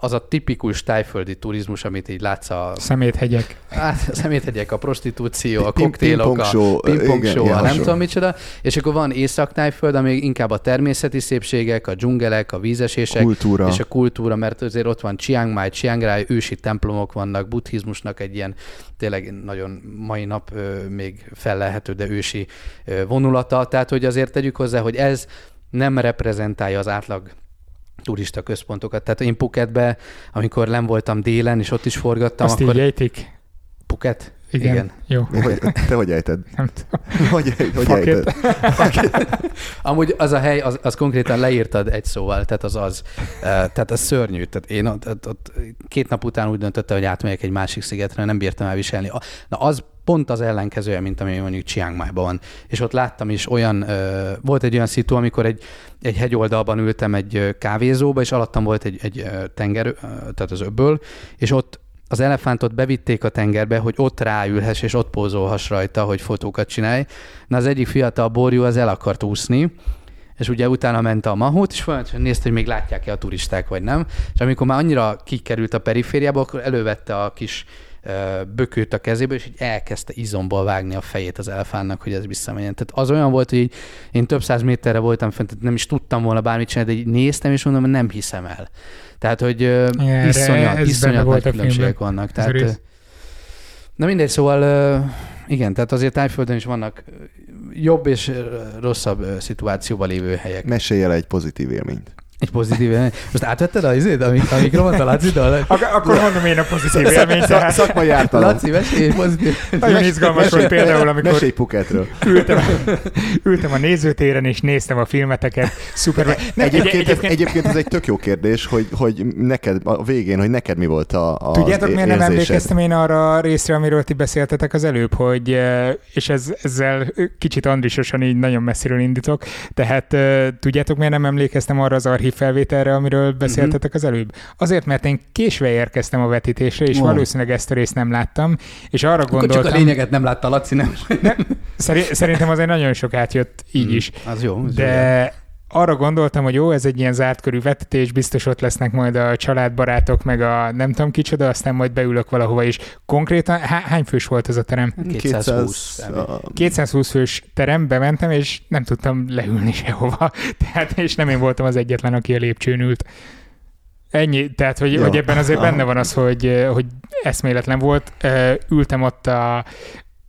az a tipikus tájföldi turizmus, amit így látsz a... Szeméthegyek. Hát, a szeméthegyek, a prostitúció, a koktélok, a pingpongshow, a nem tudom micsoda. És akkor van észak-tájföld, föld, ami inkább a természeti szépségek, a dzsungelek, a vízesések kultúra. És a kultúra, mert azért ott van Chiang Mai, Chiang Rai, ősi templomok vannak, buddhizmusnak egy ilyen tényleg nagyon mai nap ö, még fellelhető, de ősi ö, vonulata, tehát hogy azért tegyük hozzá, hogy ez nem reprezentálja az átlag turista központokat. Tehát én Phuketbe, amikor nem voltam délen, és ott is forgattam, azt akkor... Azt így ejtik? Phuket? Igen. Igen. Jó. Hogy, te hogy ejted? Nem tudom. Hogy, hogy ejted? Amúgy az a hely, az, az konkrétan leírtad egy szóval, tehát az az. Tehát az szörnyű. Tehát én ott, ott, ott két nap után úgy döntöttem, hogy átmegyek egy másik szigetre, nem bírtam elviselni. Na az pont az ellenkezője, mint ami mondjuk Chiang Mai-ban van. És ott láttam is olyan, volt egy olyan szitu, amikor egy, egy hegyoldalban ültem egy kávézóba, és alattam volt egy, egy tenger, tehát az öbből, és ott az elefántot bevitték a tengerbe, hogy ott ráülhess és ott pózolhass rajta, hogy fotókat csinálj. Na az egyik fiatal borjú az el akart úszni, és ugye utána ment a mahót, és folyamatosan nézte, hogy még látják-e a turisták, vagy nem. És amikor már annyira kikerült a perifériába, akkor elővette a kis bökőt a kezéből, és így elkezdte izomból vágni a fejét az elefántnak, hogy ez visszamenjen. Tehát az olyan volt, hogy így, én több száz méterre voltam fent, tehát nem is tudtam volna bármit csinálni, de így néztem, és mondom, hogy nem hiszem el. Tehát, hogy Erre, iszonyat, iszonyat nagy különbségek vannak. Tehát, na mindegy, szóval igen, tehát azért Tájföldön is vannak jobb és rosszabb szituációban lévő helyek. Mesélj el egy pozitív élményt. Egy pozitív élmény. Most átvetted az izét, amik, amikről mondta Laci? Ak- akkor mondom én a pozitív élményt. Szak, szakmai ártalom. Laci, mesélj egy pozitív élményt. Nagyon izgalmas volt például, amikor ültem, ültem a nézőtéren, és néztem a filmeteket. Szuper. E- egyébként, egyébként... egyébként ez egy tök jó kérdés, hogy, hogy neked a végén, hogy neked mi volt a, a Tudjátok, é- miért nem emlékeztem én arra a részre, amiről ti beszéltetek az előbb, hogy, és ez, ezzel kicsit andrisosan így nagyon messziről indítok, tehát tudjátok, miért nem emlékeztem arra az archív felvételre, amiről beszéltetek uh-huh. az előbb. Azért, mert én késve érkeztem a vetítésre, és oh. valószínűleg ezt a részt nem láttam, és arra akkor gondoltam... Csak a lényeget nem látta Laci, nem? nem szerintem azért nagyon sok átjött így mm, is. Az jó. Az de... Jó. Arra gondoltam, hogy jó, ez egy ilyen zárt körű vetítés, biztos ott lesznek majd a családbarátok, meg a nem tudom kicsoda, aztán majd beülök valahova is. Konkrétan há- hány fős volt ez a terem? kétszázhúsz kétszázhúsz fős terembe mentem, és nem tudtam leülni sehova. Tehát, és nem én voltam az egyetlen, aki a lépcsőn ült. Ennyi, tehát, hogy, hogy ebben azért benne van az, hogy, hogy eszméletlen volt. Ültem ott a...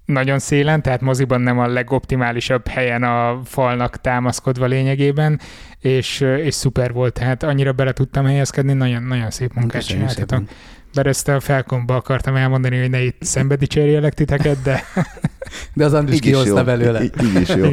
nagyon szélen, tehát moziban nem a legoptimálisabb helyen a falnak támaszkodva lényegében, és, és szuper volt, tehát annyira bele tudtam helyezkedni, nagyon, nagyon szép munkát csináltatok. Bár ezt a Falconba akartam elmondani, hogy ne itt szembe dicsérjelek titeket, de... De az Andris kihozta belőle. Így, így is jó.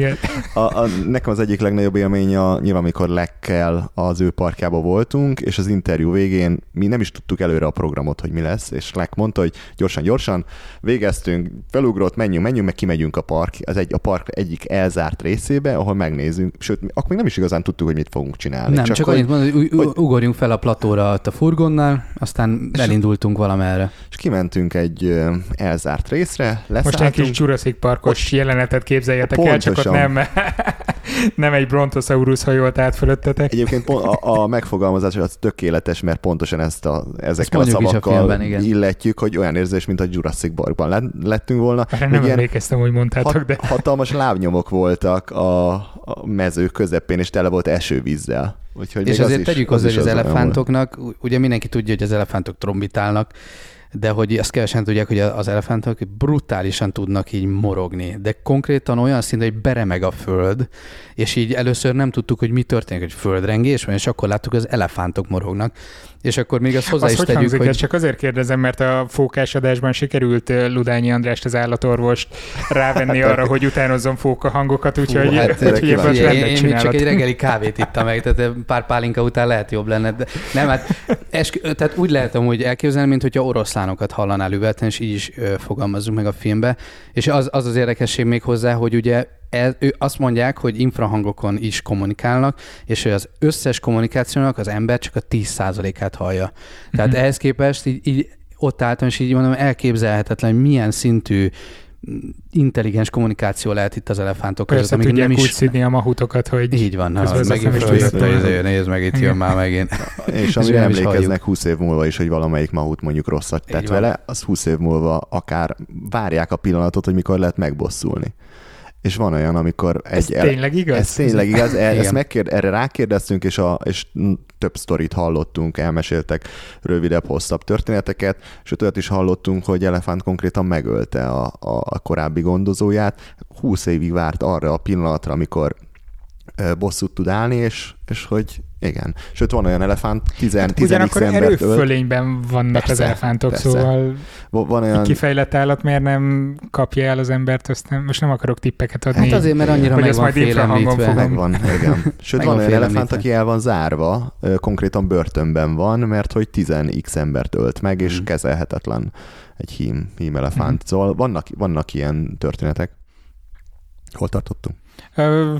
A, a, nekem az egyik legnagyobb élmény a, nyilván, amikor Lekkel az ő parkjába voltunk, és az interjú végén mi nem is tudtuk előre a programot, hogy mi lesz, és Lek mondta, hogy gyorsan-gyorsan végeztünk, felugrott, menjünk, menjünk, meg kimegyünk a park, az egy, a park egyik elzárt részébe, ahol megnézzünk, sőt, akkor még nem is igazán tudtuk, hogy mit fogunk csinálni. Nem, csak, csak annyit mondod, hogy, hogy ugorjunk fel a platóra a furgonnal, aztán elindultunk valamerre. És kimentünk egy elzárt részre, leszálltunk. Parkos jelenetet képzeljetek pontosan. El, csak ott nem, nem egy brontosaurus hajolt át fölöttetek. Egyébként a, a megfogalmazás az tökéletes, mert pontosan ezt a, ezekkel ezt a szavakkal a filmben, illetjük, hogy olyan érzés, mint a Jurassic Parkban lettünk volna. Erre nem emlékeztem, hogy mondtátok, hat, de... Hatalmas lábnyomok voltak a, a mező közepén, és tele volt esővízzel. Úgyhogy és azért az tegyük hozzá, az hogy az, az, az elefántoknak, ugye mindenki tudja, hogy az elefántok trombitálnak, de hogy azt kevesen tudják, hogy az elefántok brutálisan tudnak így morogni, de konkrétan olyan szinten, hogy beremeg a föld, és így először nem tudtuk, hogy mi történik, hogy földrengés van, és akkor láttuk, az elefántok morognak. És akkor még ezt hozzá azt is hogy tegyük, hangzik, hogy... Csak azért kérdezem, mert a fókás adásban sikerült Ludányi Andrást, az állatorvost rávenni arra, hogy utánozzon fóka hangokat, úgyhogy hát ebből rendet csinálat. Én csak egy reggeli kávét ittam meg, tehát pár pálinka után lehet jobb lenne. De nem, hát eskü- tehát úgy lehet amúgy elképzelni, mint hogyha oroszlánokat hallanál üvelten, és így is fogalmazzunk meg a filmbe. És az az, az érdekesség még hozzá, hogy ugye Ez, ő azt mondják, hogy infrahangokon is kommunikálnak, és hogy az összes kommunikációnak az ember csak a tíz százalékát hallja. Tehát mm-hmm. ehhez képest így, így ott álltam, és így mondom, elképzelhetetlen, hogy milyen szintű intelligens kommunikáció lehet itt az elefántok között. Persze, tudják nem is... úgy szidni a mahutokat, hogy... Így van, ha, megint följöttem, nézd meg, itt jön már megint. És amire emlékeznek húsz év múlva is, hogy valamelyik mahut mondjuk rosszat tett vele, az húsz év múlva akár várják a pillanatot, hogy mikor lehet megbosszulni. És van olyan, amikor... Egy ez ele... tényleg igaz? Ez tényleg igaz. Ezt megkérde... Erre rákérdeztünk, és, a... és több sztorit hallottunk, elmeséltek rövidebb, hosszabb történeteket, sőt olyat is hallottunk, hogy elefánt konkrétan megölte a, a... a korábbi gondozóját. Húsz évig várt arra a pillanatra, amikor bosszút tud állni, és, és hogy igen. Sőt, van olyan elefánt, tizen-tizenöt embert ölt. Ugyanakkor erőfölényben vannak persze, az elefántok, persze. Szóval van olyan... kifejlett állat, miért nem kapja el az embert, aztán most nem akarok tippeket adni. Hát azért, mert annyira meg van félemlítve. Megvan, igen. Sőt, van olyan elefánt, aki el van zárva, konkrétan börtönben van, mert hogy tíz embert ölt meg, és hmm. kezelhetetlen egy hím, hím elefánt. Hmm. Szóval vannak, vannak ilyen történetek. Hol tartottunk? Ö...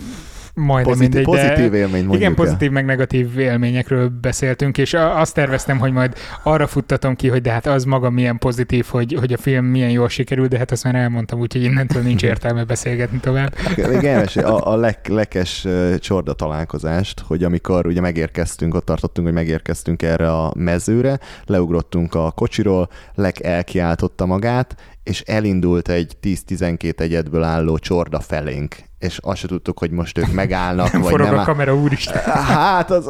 majdnem pozitív, mindegy. Pozitív élmény, igen, pozitív el. Meg negatív élményekről beszéltünk, és azt terveztem, hogy majd arra futtatom ki, hogy de hát az maga milyen pozitív, hogy, hogy a film milyen jól sikerült, de hát azt már elmondtam, úgyhogy innentől nincs értelme beszélgetni tovább. Igen, a, a lek, lekes csorda találkozást, hogy amikor ugye megérkeztünk, ott tartottunk, hogy megérkeztünk erre a mezőre, leugrottunk a kocsiról, Lek elkiáltotta magát, és elindult egy tíz-tizenkét egyedből álló csorda felénk, és azt se tudtuk, hogy most ők megállnak, nem vagy forog nem. Forog a kamera, úristen. Hát az...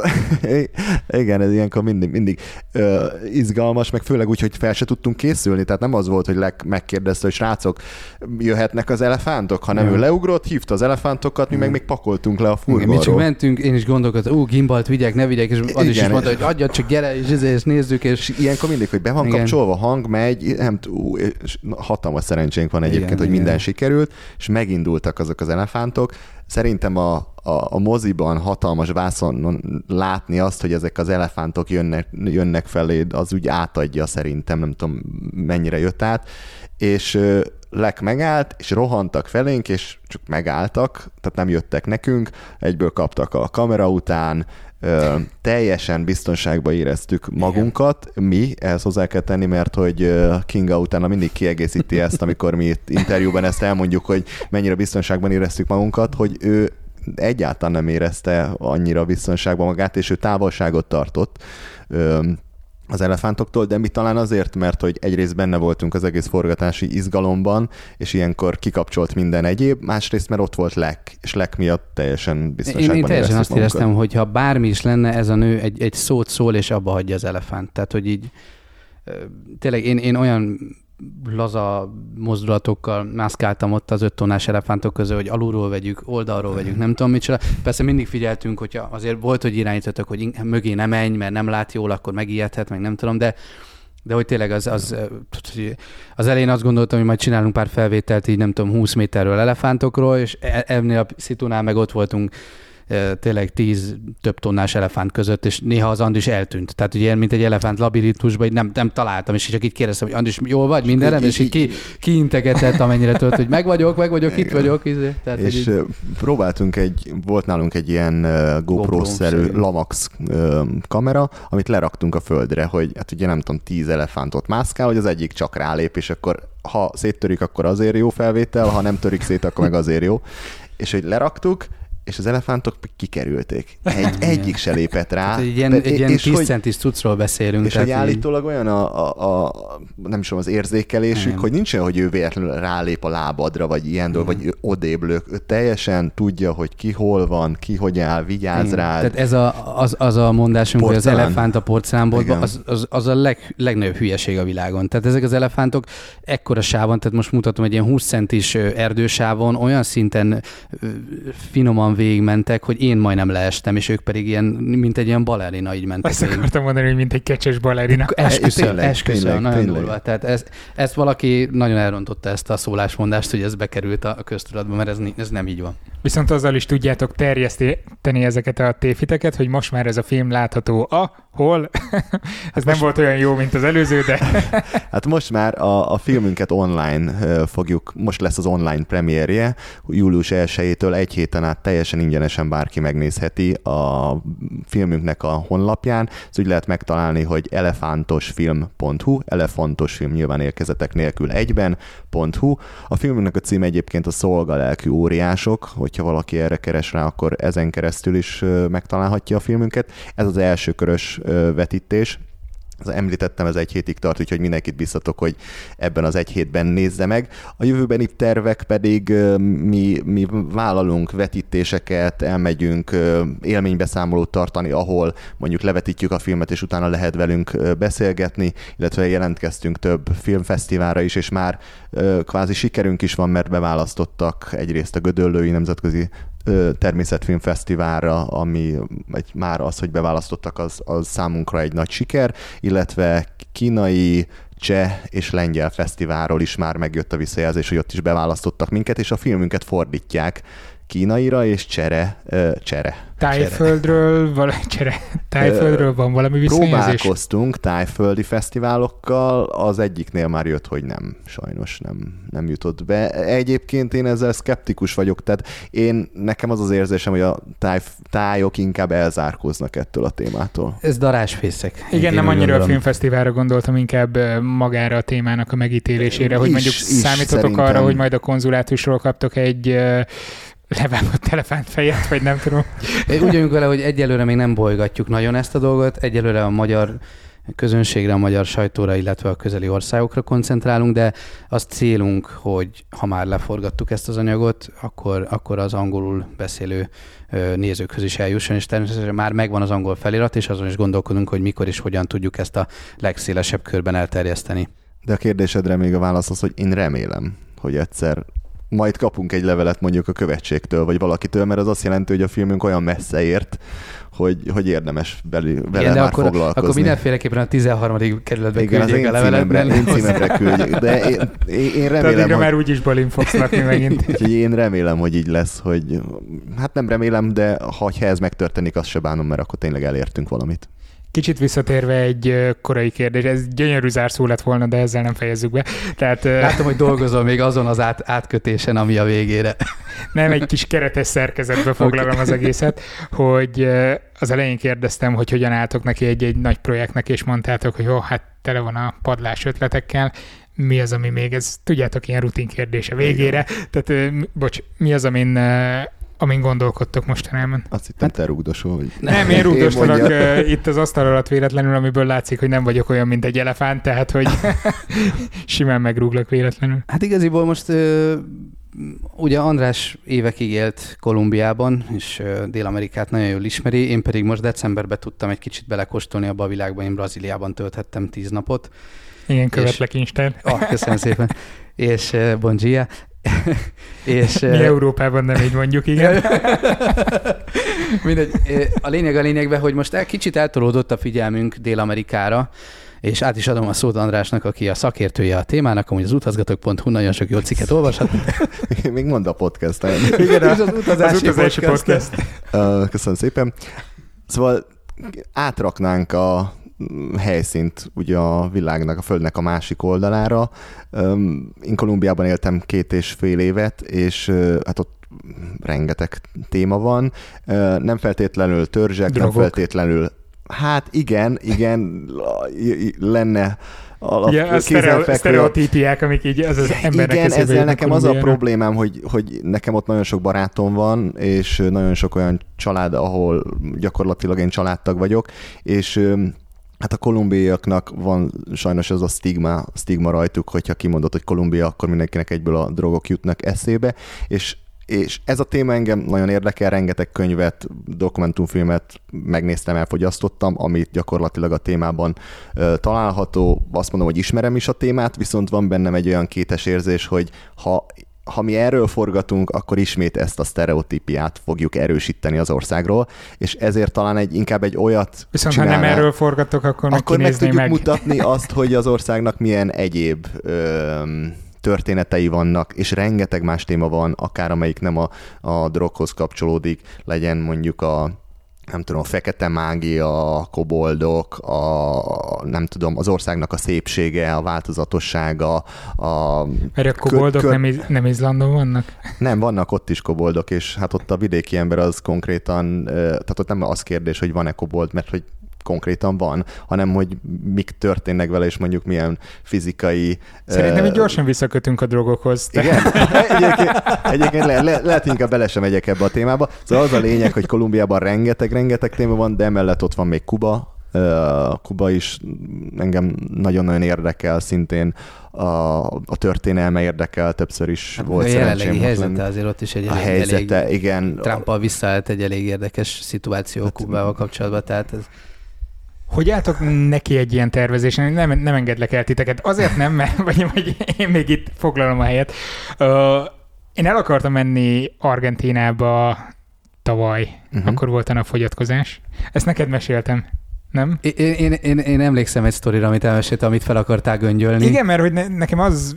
Igen, ez ilyenkor mindig, mindig ö, izgalmas, meg főleg úgy, hogy fel se tudtunk készülni, tehát nem az volt, hogy Lek megkérdezte, hogy srácok, jöhetnek az elefántok, hanem mm. ő leugrott, hívta az elefántokat, mi mm. meg még pakoltunk le a furgonról. Mi csak mentünk, én is gondolkodtam, ú, gimbalt vigyek, ne vigyek, és az igen, is, is mondta, hogy adjad csak, gyere, és, és nézzük, és... és ilyenkor mindig, hogy be van igen. kapcsolva, hang megy, nem, ú, és hatalmas szerencsénk van egyébként, igen, hogy igen. minden sikerült, és megindultak azok az elefántok. Szerintem a, a, a moziban hatalmas vászonon látni azt, hogy ezek az elefántok jönnek, jönnek feléd, az úgy átadja szerintem, nem tudom mennyire jött át, és Lek megállt, és rohantak felénk, és csak megálltak, tehát nem jöttek nekünk, egyből kaptak a kamera után, Ö, teljesen biztonságban éreztük magunkat, igen. mi, ehhez hozzá kell tenni, mert hogy Kinga utána mindig kiegészíti ezt, amikor mi itt interjúban ezt elmondjuk, hogy mennyire biztonságban éreztük magunkat, hogy ő egyáltalán nem érezte annyira biztonságban magát, és ő távolságot tartott Ö, az elefántoktól, de mi talán azért, mert hogy egyrészt benne voltunk az egész forgatási izgalomban, és ilyenkor kikapcsolt minden egyéb, másrészt, mert ott volt Lek, és Lek miatt teljesen biztonságban. Én, én teljesen azt magunkat. Éreztem, hogy ha bármi is lenne, ez a nő egy, egy szót szól, és abba hagyja az elefánt. Tehát, hogy így tényleg én, én olyan laza mozdulatokkal mászkáltam ott az öt tonnás elefántok közül, hogy alulról vegyük, oldalról vegyük, nem tudom micsoda. Persze mindig figyeltünk, hogy azért volt, hogy irányítottak, hogy mögé nem menj, mert nem lát jól, akkor megijedhet, meg nem tudom, de, de hogy tényleg az, az, az elején azt gondoltam, hogy majd csinálunk pár felvételt, így nem tudom, húsz méterről elefántokról, és ennél a szitunál meg ott voltunk tényleg tíz több tonnás elefánt között, és néha az Andris eltűnt. Tehát ugye mint egy elefánt labirintusban, nem, nem találtam, és csak így kérdeztem, hogy Andris, jól vagy mindenem? És így ki, kiintegetett, amennyire tölt, hogy meg vagyok, meg vagyok, itt vagyok. Tehát, és így... próbáltunk egy, volt nálunk egy ilyen GoPro-szerű Lamax kamera, amit leraktunk a földre, hogy hát ugye nem tudom, tíz elefántot mászkál, hogy az egyik csak rálép, és akkor ha széttörik, akkor azért jó felvétel, ha nem törik szét, akkor meg azért jó. És hogy leraktuk, és az elefántok kikerülték. Egy, egyik se lépett rá. Hát egy ilyen, de, egy ilyen tíz centis cuccról beszélünk. És hogy állítólag olyan a, a, a, nem is tudom, az érzékelésük, nem. hogy nincsen, hogy ő véletlenül rálép a lábadra, vagy ilyen dolog, vagy odébb lök. Ő teljesen tudja, hogy ki hol van, ki hogy áll, vigyáz igen. rád. Tehát ez a, az, az a mondásunk, porcelán. Hogy az elefánt a porcelánboltban, az, az, az a leg, legnagyobb hülyeség a világon. Tehát ezek az elefántok ekkora sávon, tehát most mutatom, egy ilyen húsz centis erdősávon olyan szinten finoman végigmentek, hogy én majdnem leestem, és ők pedig ilyen, mint egy ilyen balerina így mentek. Azt akartam mondani, hogy mint egy kecses balerina. Esküszöl, esküszöl, nagyon durva. Tehát ez, ezt valaki nagyon elrontotta, ezt a szólásmondást, hogy ez bekerült a köztudatba, mert ez, ez nem így van. Viszont azzal is tudjátok terjeszteni ezeket a tévhiteket, hogy most már ez a film látható a hol? Ez most nem volt olyan jó, mint az előző, de... Hát most már a, a filmünket online fogjuk, most lesz az online premierje, július elsejétől egy héten át teljesen ingyenesen bárki megnézheti a filmünknek a honlapján. Ezt úgy lehet megtalálni, hogy elefántosfilm pont hu, elefántosfilm nyilván érkezetek nélkül egyben, .hu. A filmünknek a címe egyébként a Szolgalelkű Óriások, hogyha valaki erre keres rá, akkor ezen keresztül is megtalálhatja a filmünket. Ez az első körös vetítés. Említettem, ez egy hétig tart, úgyhogy mindenkit biztatok, hogy ebben az egy hétben nézze meg. A jövőbeni tervek pedig mi, mi vállalunk vetítéseket, elmegyünk élménybeszámolót tartani, ahol mondjuk levetítjük a filmet, és utána lehet velünk beszélgetni, illetve jelentkeztünk több filmfesztiválra is, és már kvázi sikerünk is van, mert beválasztottak egyrészt a Gödöllői Nemzetközi természetfilmfesztiválra, ami egy, már az, hogy beválasztottak, az, az számunkra egy nagy siker, illetve kínai, cseh és lengyel fesztiválról is már megjött a visszajelzés, hogy ott is beválasztottak minket, és a filmünket fordítják kínaira, és csere. Uh, csere. Tájföldről, vala, csere. Tájföldről van valami visszajelzés? Próbálkoztunk tájföldi fesztiválokkal, az egyiknél már jött, hogy nem, sajnos nem, nem jutott be. Egyébként én ezzel szkeptikus vagyok, tehát én, nekem az az érzésem, hogy a táj, tájok inkább elzárkóznak ettől a témától. Ez darásfészek. Igen, nem annyira a filmfesztiválra gondoltam, inkább magára a témának a megítélésére, hogy is, mondjuk is számítotok szerintem arra, hogy majd a konzulátusról kaptok egy levágott elefántfejet, vagy nem tudom. Úgy jönk vele, hogy egyelőre még nem bolygatjuk nagyon ezt a dolgot, egyelőre a magyar közönségre, a magyar sajtóra, illetve a közeli országokra koncentrálunk, de az célunk, hogy ha már leforgattuk ezt az anyagot, akkor, akkor az angolul beszélő nézőkhöz is eljusson, és természetesen már megvan az angol felirat, és azon is gondolkodunk, hogy mikor és hogyan tudjuk ezt a legszélesebb körben elterjeszteni. De a kérdésedre még a válasz az, hogy én remélem, hogy egyszer majd kapunk egy levelet mondjuk a követségtől, vagy valakitől, mert az azt jelenti, hogy a filmünk olyan messze ért, hogy, hogy érdemes beli, vele igen, már akkor, foglalkozni. Akkor mindenféleképpen a tizenharmadik kerületbe igen, küldjék a levelet. Igen, az én címemre küldjék. De én, én, én remélem, tehát, hogy... már úgyis balin fogsz lakni megint. Úgyhogy én remélem, hogy így lesz, hogy... Hát nem remélem, de ha ez megtörténik, azt se bánom, mert akkor tényleg elértünk valamit. Kicsit visszatérve egy korai kérdés, ez gyönyörű zárszó lett volna, de ezzel nem fejezzük be. Tehát, látom, hogy dolgozol még azon az át, átkötésen, ami a végére. Nem, egy kis keretes szerkezetbe foglalom okay. az egészet, hogy az elején kérdeztem, hogy hogyan álltok neki egy-egy nagy projektnek, és mondtátok, hogy jó, hát tele van a padlás ötletekkel. Mi az, ami még, ez tudjátok, ilyen rutin kérdése végére. Tehát, bocs, mi az, amin... amin gondolkodtok mostanában. Azt hittem, te rúgdosol, vagy? Nem, én rúgdostalak itt az asztal alatt véletlenül, amiből látszik, hogy nem vagyok olyan, mint egy elefánt, tehát, hogy simán megrúglak véletlenül. Hát igaziból most ugye András évekig élt Kolumbiában, és Dél-Amerikát nagyon jól ismeri, én pedig most decemberben tudtam egy kicsit belekóstolni abba a világba, én Brazíliában tölthettem tíz napot. Igen, követlek és... Instán. Ah, köszönöm szépen. És bon dia. És, mi Európában nem így mondjuk, igen. Mindegy, a lényeg a lényegben, hogy most el, kicsit eltolódott a figyelmünk Dél-Amerikára, és át is adom a szót Andrásnak, aki a szakértője a témának, amúgy az utazgatok pont hu nagyon sok jó cikket olvashat. Még mond a podcast. Igen, az, az utazási, utazási podcast. podcast. Köszönöm szépen. Szóval átraknánk a helyszínt ugye a világnak, a földnek a másik oldalára. Én Kolumbiában éltem két és fél évet, és hát ott rengeteg téma van. Nem feltétlenül törzsek, drogok. Nem feltétlenül... Hát igen, igen, lenne... Ugye a sztereotípiák, amik így az, az embernek igen, ezzel nekem az a problémám, hogy, hogy nekem ott nagyon sok barátom van, és nagyon sok olyan család, ahol gyakorlatilag én családtag vagyok, és... Hát a kolumbiaiaknak van sajnos az a stigma, stigma rajtuk, hogyha kimondod, hogy Kolumbia, akkor mindenkinek egyből a drogok jutnak eszébe, és, és ez a téma engem nagyon érdekel, rengeteg könyvet, dokumentumfilmet megnéztem, elfogyasztottam, amit gyakorlatilag a témában ö, található. Azt mondom, hogy ismerem is a témát, viszont van bennem egy olyan kétes érzés, hogy ha ha mi erről forgatunk, akkor ismét ezt a sztereotípiát fogjuk erősíteni az országról, és ezért talán egy, inkább egy olyat viszont csinálnál. Ha nem erről forgatok, akkor meg Akkor meg tudjuk meg. mutatni azt, hogy az országnak milyen egyéb ö, történetei vannak, és rengeteg más téma van, akár amelyik nem a, a droghoz kapcsolódik, legyen mondjuk a nem tudom, a fekete mágia, a koboldok, a, nem tudom, az országnak a szépsége, a változatossága. A Erre a koboldok kö- kö- nem, iz- nem Izlandon vannak? Nem, vannak ott is koboldok, és hát ott a vidéki ember az konkrétan, tehát ott nem az kérdés, hogy van-e kobold, mert hogy konkrétan van, hanem hogy mik történnek vele, és mondjuk milyen fizikai... Szerintem így uh... gyorsan visszakötünk a drogokhoz. De... Igen? Egyébként, egyébként le, le, lehet inkább bele sem megyek ebbe a témába. Szóval az a lényeg, hogy Kolumbiában rengeteg-rengeteg téma van, de emellett ott van még Kuba. Uh, Kuba is engem nagyon-nagyon érdekel, szintén a, a történelme érdekel, többször is hát, volt szerencsém. A jelenlegi helyzete azért ott is egy elég, helyzete, elég igen. Trumpal visszaállt egy elég érdekes szituáció hát, Kubával kapcsolatban, tehát ez... Hogy álltok neki egy ilyen tervezésen? Nem, nem engedlek el titeket. Azért nem, mert vagy, vagy én még itt foglalom a helyet. Uh, én el akartam menni Argentínába tavaly. Uh-huh. Akkor volt a napfogyatkozás. Ezt neked meséltem, nem? Én, én, én, én emlékszem egy sztorira, amit elmeséltem, amit fel akartál göngyölni. Igen, mert hogy ne, nekem az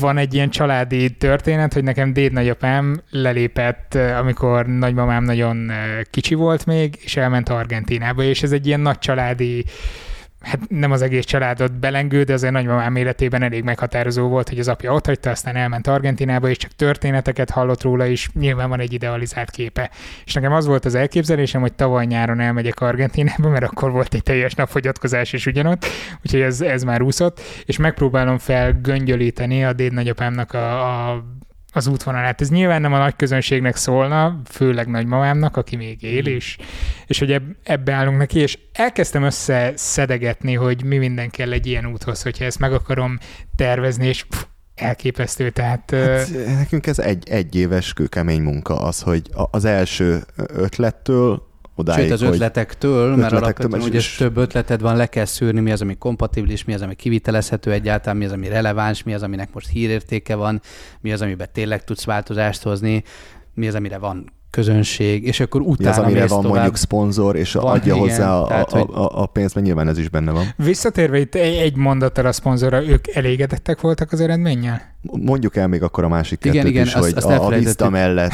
van egy ilyen családi történet, hogy nekem dédnagyapám lelépett, amikor nagymamám nagyon kicsi volt még, és elment Argentinába, és ez egy ilyen nagy családi, hát nem az egész családot belengő, de azért nagymamám életében elég meghatározó volt, hogy az apja otthagyta, aztán elment Argentinába, és csak történeteket hallott róla, és nyilván van egy idealizált képe. És nekem az volt az elképzelésem, hogy tavaly nyáron elmegyek Argentinába, mert akkor volt egy teljes napfogyatkozás is ugyanott, úgyhogy ez, ez már úszott, és megpróbálom felgöngyölíteni a dédnagyapámnak a, a az útvonalát. Ez nyilván nem a nagy közönségnek szólna, főleg nagymamámnak, aki még él, és, és hogy eb- ebbe állunk neki, és elkezdtem összeszedegetni, hogy mi minden kell egy ilyen úthoz, hogyha ezt meg akarom tervezni, és pff, elképesztő, tehát... Hát, uh... nekünk ez egy, egy éves kőkemény munka az, hogy az első ötlettől odáig, sőt, az ötletektől, mert alapvetően ugye több ötleted van, le kell szűrni, mi az, ami kompatibilis, mi az, ami kivitelezhető egyáltalán, mi az, ami releváns, mi az, aminek most hírértéke van, mi az, amiben tényleg tudsz változást hozni, mi az, amire van közönség, és akkor utána az, amire van tovább, mondjuk szponzor, és van, adja igen, hozzá a, tehát, a, a, a pénzt, mert nyilván ez is benne van. Visszatérve itt egy mondattal a szponzorra, ők elégedettek voltak az eredménnyel? Mondjuk el még akkor a másik kettőt igen, is, igen, hogy azt, azt a Vista mellett...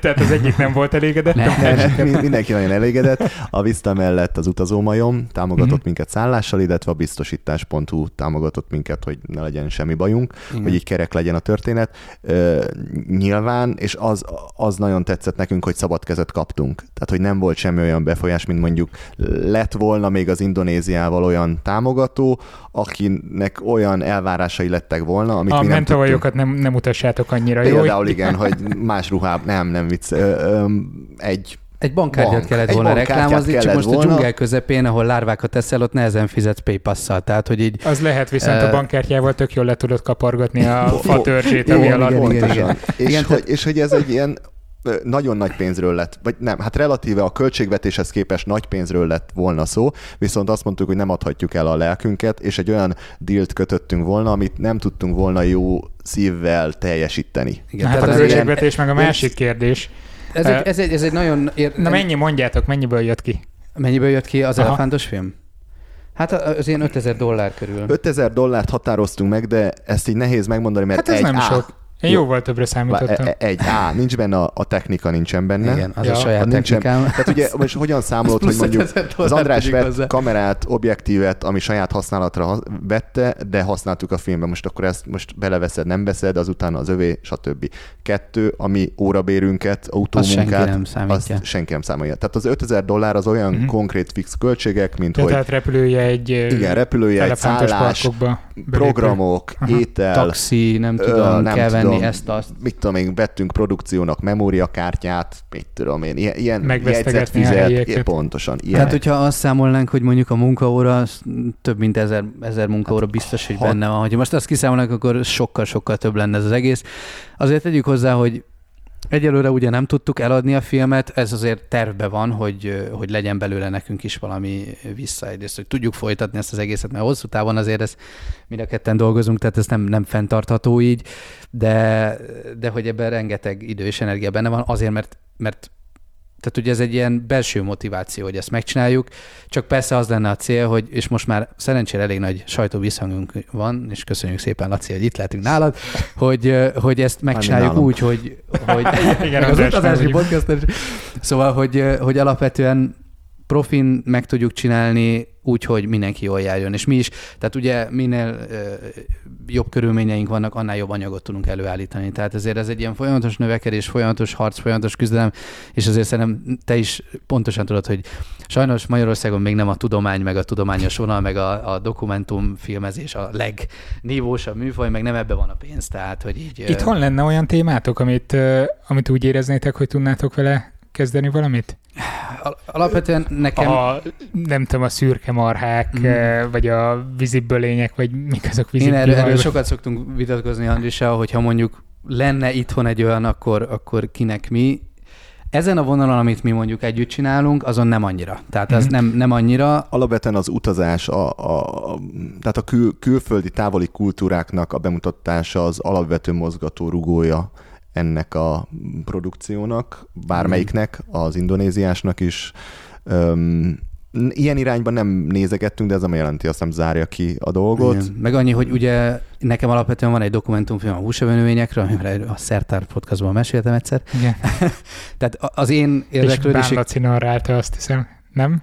Tehát az egyik nem volt elégedett? Nem. Nem. Mindenki nagyon elégedett. A Vista mellett az utazómajom támogatott uh-huh. minket szállással, illetve a biztosítás pont hu támogatott minket, hogy ne legyen semmi bajunk, igen. hogy így kerek legyen a történet. Uh, nyilván, és az, az nagyon tetszett nekünk, hogy szabad kezet kaptunk. Tehát, hogy nem volt semmi olyan befolyás, mint mondjuk lett volna még az Indonéziával olyan támogató, akinek olyan elvárásai lettek volna, amit a mi nem tavalyokat nem, nem utassátok annyira. Például jó, igen, hogy más ruhában, nem, nem vicc. Ö, ö, egy egy bankkártyát bank. kellett volna reklámozni, kellett csak most volna. A dzsungel közepén, ahol lárvákat eszel, ott nehezen fizetsz PayPass-szal. Tehát, hogy így... Az lehet, viszont uh... a bankkártyával tök jól le tudod kapargatni a fa törzsét, ami alatt. Igen, igen. És, igen, hogy, és hogy ez egy ilyen nagyon nagy pénzről lett, vagy nem, hát relatíve a költségvetéshez képest nagy pénzről lett volna szó, viszont azt mondtuk, hogy nem adhatjuk el a lelkünket, és egy olyan dílt kötöttünk volna, amit nem tudtunk volna jó szívvel teljesíteni. Igen, hát az költségvetés meg a másik kérdés. Ez egy, ez egy, ez egy nagyon... Ér... Na mennyi, mondjátok, mennyiből jött ki? Mennyiből jött ki az elefántos film? Hát az ilyen ötezer dollár körül. ötezer dollárt határoztunk meg, de ezt így nehéz megmondani, mert hát ez egy nem á... sok. Én jóval többre számítottam. Egy á, nincs benne, a, a technika nincsen benne. Igen, az ja, a saját technikám. Benne. Tehát ugye most hogyan számolod, hogy mondjuk az András vett hozzá kamerát, objektívet, ami saját használatra vette, de használtuk a filmben. Most akkor ezt most beleveszed, nem veszed, azután az övé, stb. Kettő, ami órabérünket, autómunkát, azt senki nem számítja. Azt senki nem számolja. Tehát az ötezer dollár az olyan mm-hmm. konkrét fix költségek, mint de hogy... Tehát repülője egy... Igen, repülője egy szállás, programok, aha. étel... Taxi, nem tudom, nem kell venni. Ezt, azt. Mit tudom én, vettünk produkciónak memóriakártyát, mit tudom én, ilyen jegyzet fizet, pontosan. Ilyen. Hát, hogyha azt számolnánk, hogy mondjuk a munkaóra, több mint ezer, ezer munkaóra biztos, hogy benne van. Ha most azt kiszámolnánk, akkor sokkal-sokkal több lenne ez az egész. Azért tegyük hozzá, hogy egyelőre ugye nem tudtuk eladni a filmet, ez azért tervben van, hogy, hogy legyen belőle nekünk is valami vissza egyrészt, hogy tudjuk folytatni ezt az egészet, mert hosszú távon azért ez, mind a ketten dolgozunk, tehát ez nem, nem fenntartható így, de, de hogy ebben rengeteg idő és energia benne van, azért, mert, mert tehát ugye ez egy ilyen belső motiváció, hogy ezt megcsináljuk, csak persze az lenne a cél, hogy, és most már szerencsére elég nagy sajtóviszhangunk van, és köszönjük szépen, Laci, hogy itt lehetünk nálad, hogy, hogy ezt megcsináljuk úgy, hogy, hogy igen, az utazási podcast. Szóval, hogy, hogy alapvetően profin meg tudjuk csinálni úgy, hogy mindenki jól járjon. És mi is, tehát ugye minél jobb körülményeink vannak, annál jobb anyagot tudunk előállítani. Tehát ezért ez egy ilyen folyamatos növekedés, folyamatos harc, folyamatos küzdelem, és azért szerintem te is pontosan tudod, hogy sajnos Magyarországon még nem a tudomány, meg a tudományos vonal, meg a, a dokumentumfilmezés a legnívósabb műfaj, meg nem ebbe van a pénz. Tehát, hogy így... Itt hol lenne olyan témátok, amit, amit úgy éreznétek, hogy tudnátok vele kezdeni valamit? Alapvetően nekem... A, nem tudom, a szürke marhák, mm. vagy a vízibbölények, vagy mik azok vízibbölények. Én erről, erről sokat szoktunk vitatkozni Andrissal, hogyha mondjuk lenne itthon egy olyan, akkor, akkor kinek mi. Ezen a vonalon, amit mi mondjuk együtt csinálunk, azon nem annyira. Tehát az mm. nem, nem annyira... Alapvetően az utazás, a, a, a, tehát a kül, külföldi távoli kultúráknak a bemutatása az alapvető mozgató rugója ennek a produkciónak, bármelyiknek, az indonéziásnak is, Ilyen irányban nem nézegettünk, de ez ami jelenti, azt nem zárja ki a dolgot. Igen. Meg annyi, hogy ugye nekem alapvetően van egy dokumentumfilm a húsevőnövényekről, amivel a Sertár Podcastban meséltem egyszer. Igen. Tehát az én érdeklődésem... És Bán Laci narrálta, azt hiszem, nem?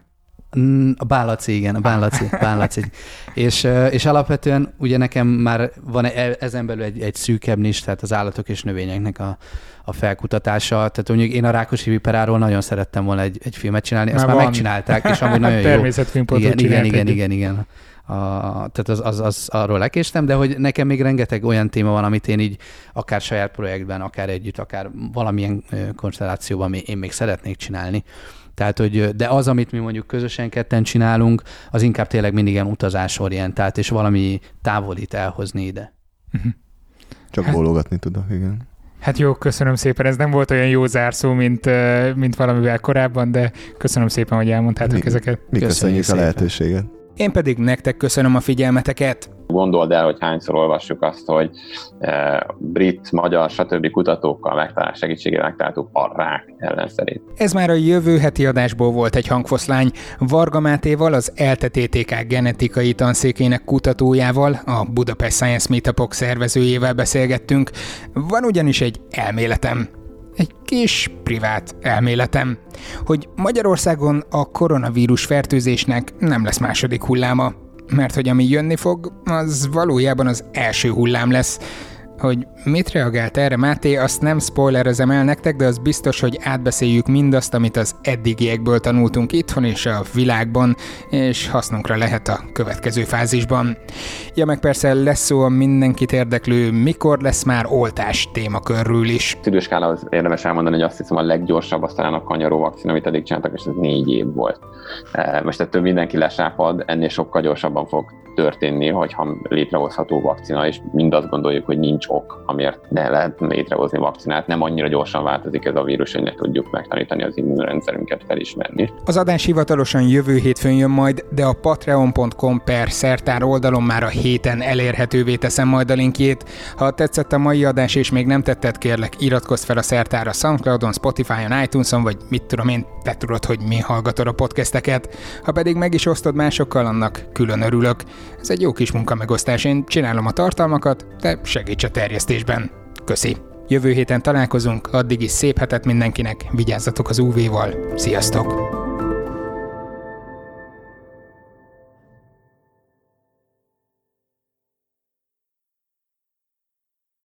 A Bán Laci, igen, a Bán Laci. Bán Laci. és, és alapvetően ugye nekem már van ezen belül egy, egy szűkebb nincs, tehát az állatok és növényeknek a, a felkutatása. Tehát mondjuk én a Rákosi Viperáról nagyon szerettem volna egy, egy filmet csinálni, ezt már, már megcsinálták, és amúgy nagyon jó. Természetfilmpotot igen, igen, igen, igen, igen. A, tehát az, az, az arról lekéstem, de hogy nekem még rengeteg olyan téma van, amit én így akár saját projektben, akár együtt, akár valamilyen konstellációban én még szeretnék csinálni. Tehát, hogy, de az, amit mi mondjuk közösen ketten csinálunk, az inkább tényleg mindig ilyen utazásorientált, és valami távolít elhozni ide. Csak hát, bólogatni tudok, igen. Hát jó, köszönöm szépen. Ez nem volt olyan jó zárszó, mint, mint valamivel korábban, de köszönöm szépen, hogy elmondtátok mi, ezeket. Mi köszönjük, köszönjük a lehetőséget. Én pedig nektek köszönöm a figyelmeteket. Gondold el, hogy hányszor olvassuk azt, hogy eh, brit, magyar, stb. Kutatókkal megtalálás segítségével megtaláltuk a rák ellenszerét. Ez már a jövő heti adásból volt egy hangfoszlány. Varga Mátéval, az el té té ká genetikai tanszékének kutatójával, a Budapest Science Meetupok szervezőjével beszélgettünk. Van ugyanis egy elméletem. Egy kis privát elméletem, hogy Magyarországon a koronavírus fertőzésnek nem lesz második hulláma, mert hogy ami jönni fog, az valójában az első hullám lesz. Hogy mit reagált erre Máté, azt nem spoilerezem el nektek, de az biztos, hogy átbeszéljük mindazt, amit az eddigiekből tanultunk itthon és a világban, és hasznunkra lehet a következő fázisban. Ja, meg persze lesz szó a mindenkit érdeklő, mikor lesz már oltás témakörről is. Időskálához érdemes elmondani, hogy azt hiszem a leggyorsabb az talán a kanyaró vakcina, amit eddig csináltak, és ez négy év volt. Most ettől mindenki lesápad, ennél sokkal gyorsabban fog történni, hogyha létrehozható vakcina, és mindazt gondoljuk, hogy nincs ok, amiért ne lehet létrehozni vakcinát. Nem annyira gyorsan változik ez a vírus, hogy ne tudjuk megtanítani az immunrendszerünket felismerni. Az adás hivatalosan jövő hétfőn jön majd, de a patreon pont com per szertár oldalon már a héten elérhetővé teszem majd a linkjét. Ha tetszett a mai adás és még nem tetted, kérlek iratkozz fel a szertárra SoundCloudon, Spotifyon, iTuneson, vagy mit tudom én, te tudod, hogy mi hallgatod a podcasteket. Ha pedig meg is osztod másokkal, annak külön örülök. Ez egy jó kis munkamegosztás, én csinálom a tartalmakat, te segíts a terjesztésben. Köszi! Jövő héten találkozunk, addig is szép hetet mindenkinek, vigyázzatok az ú vé-val, sziasztok!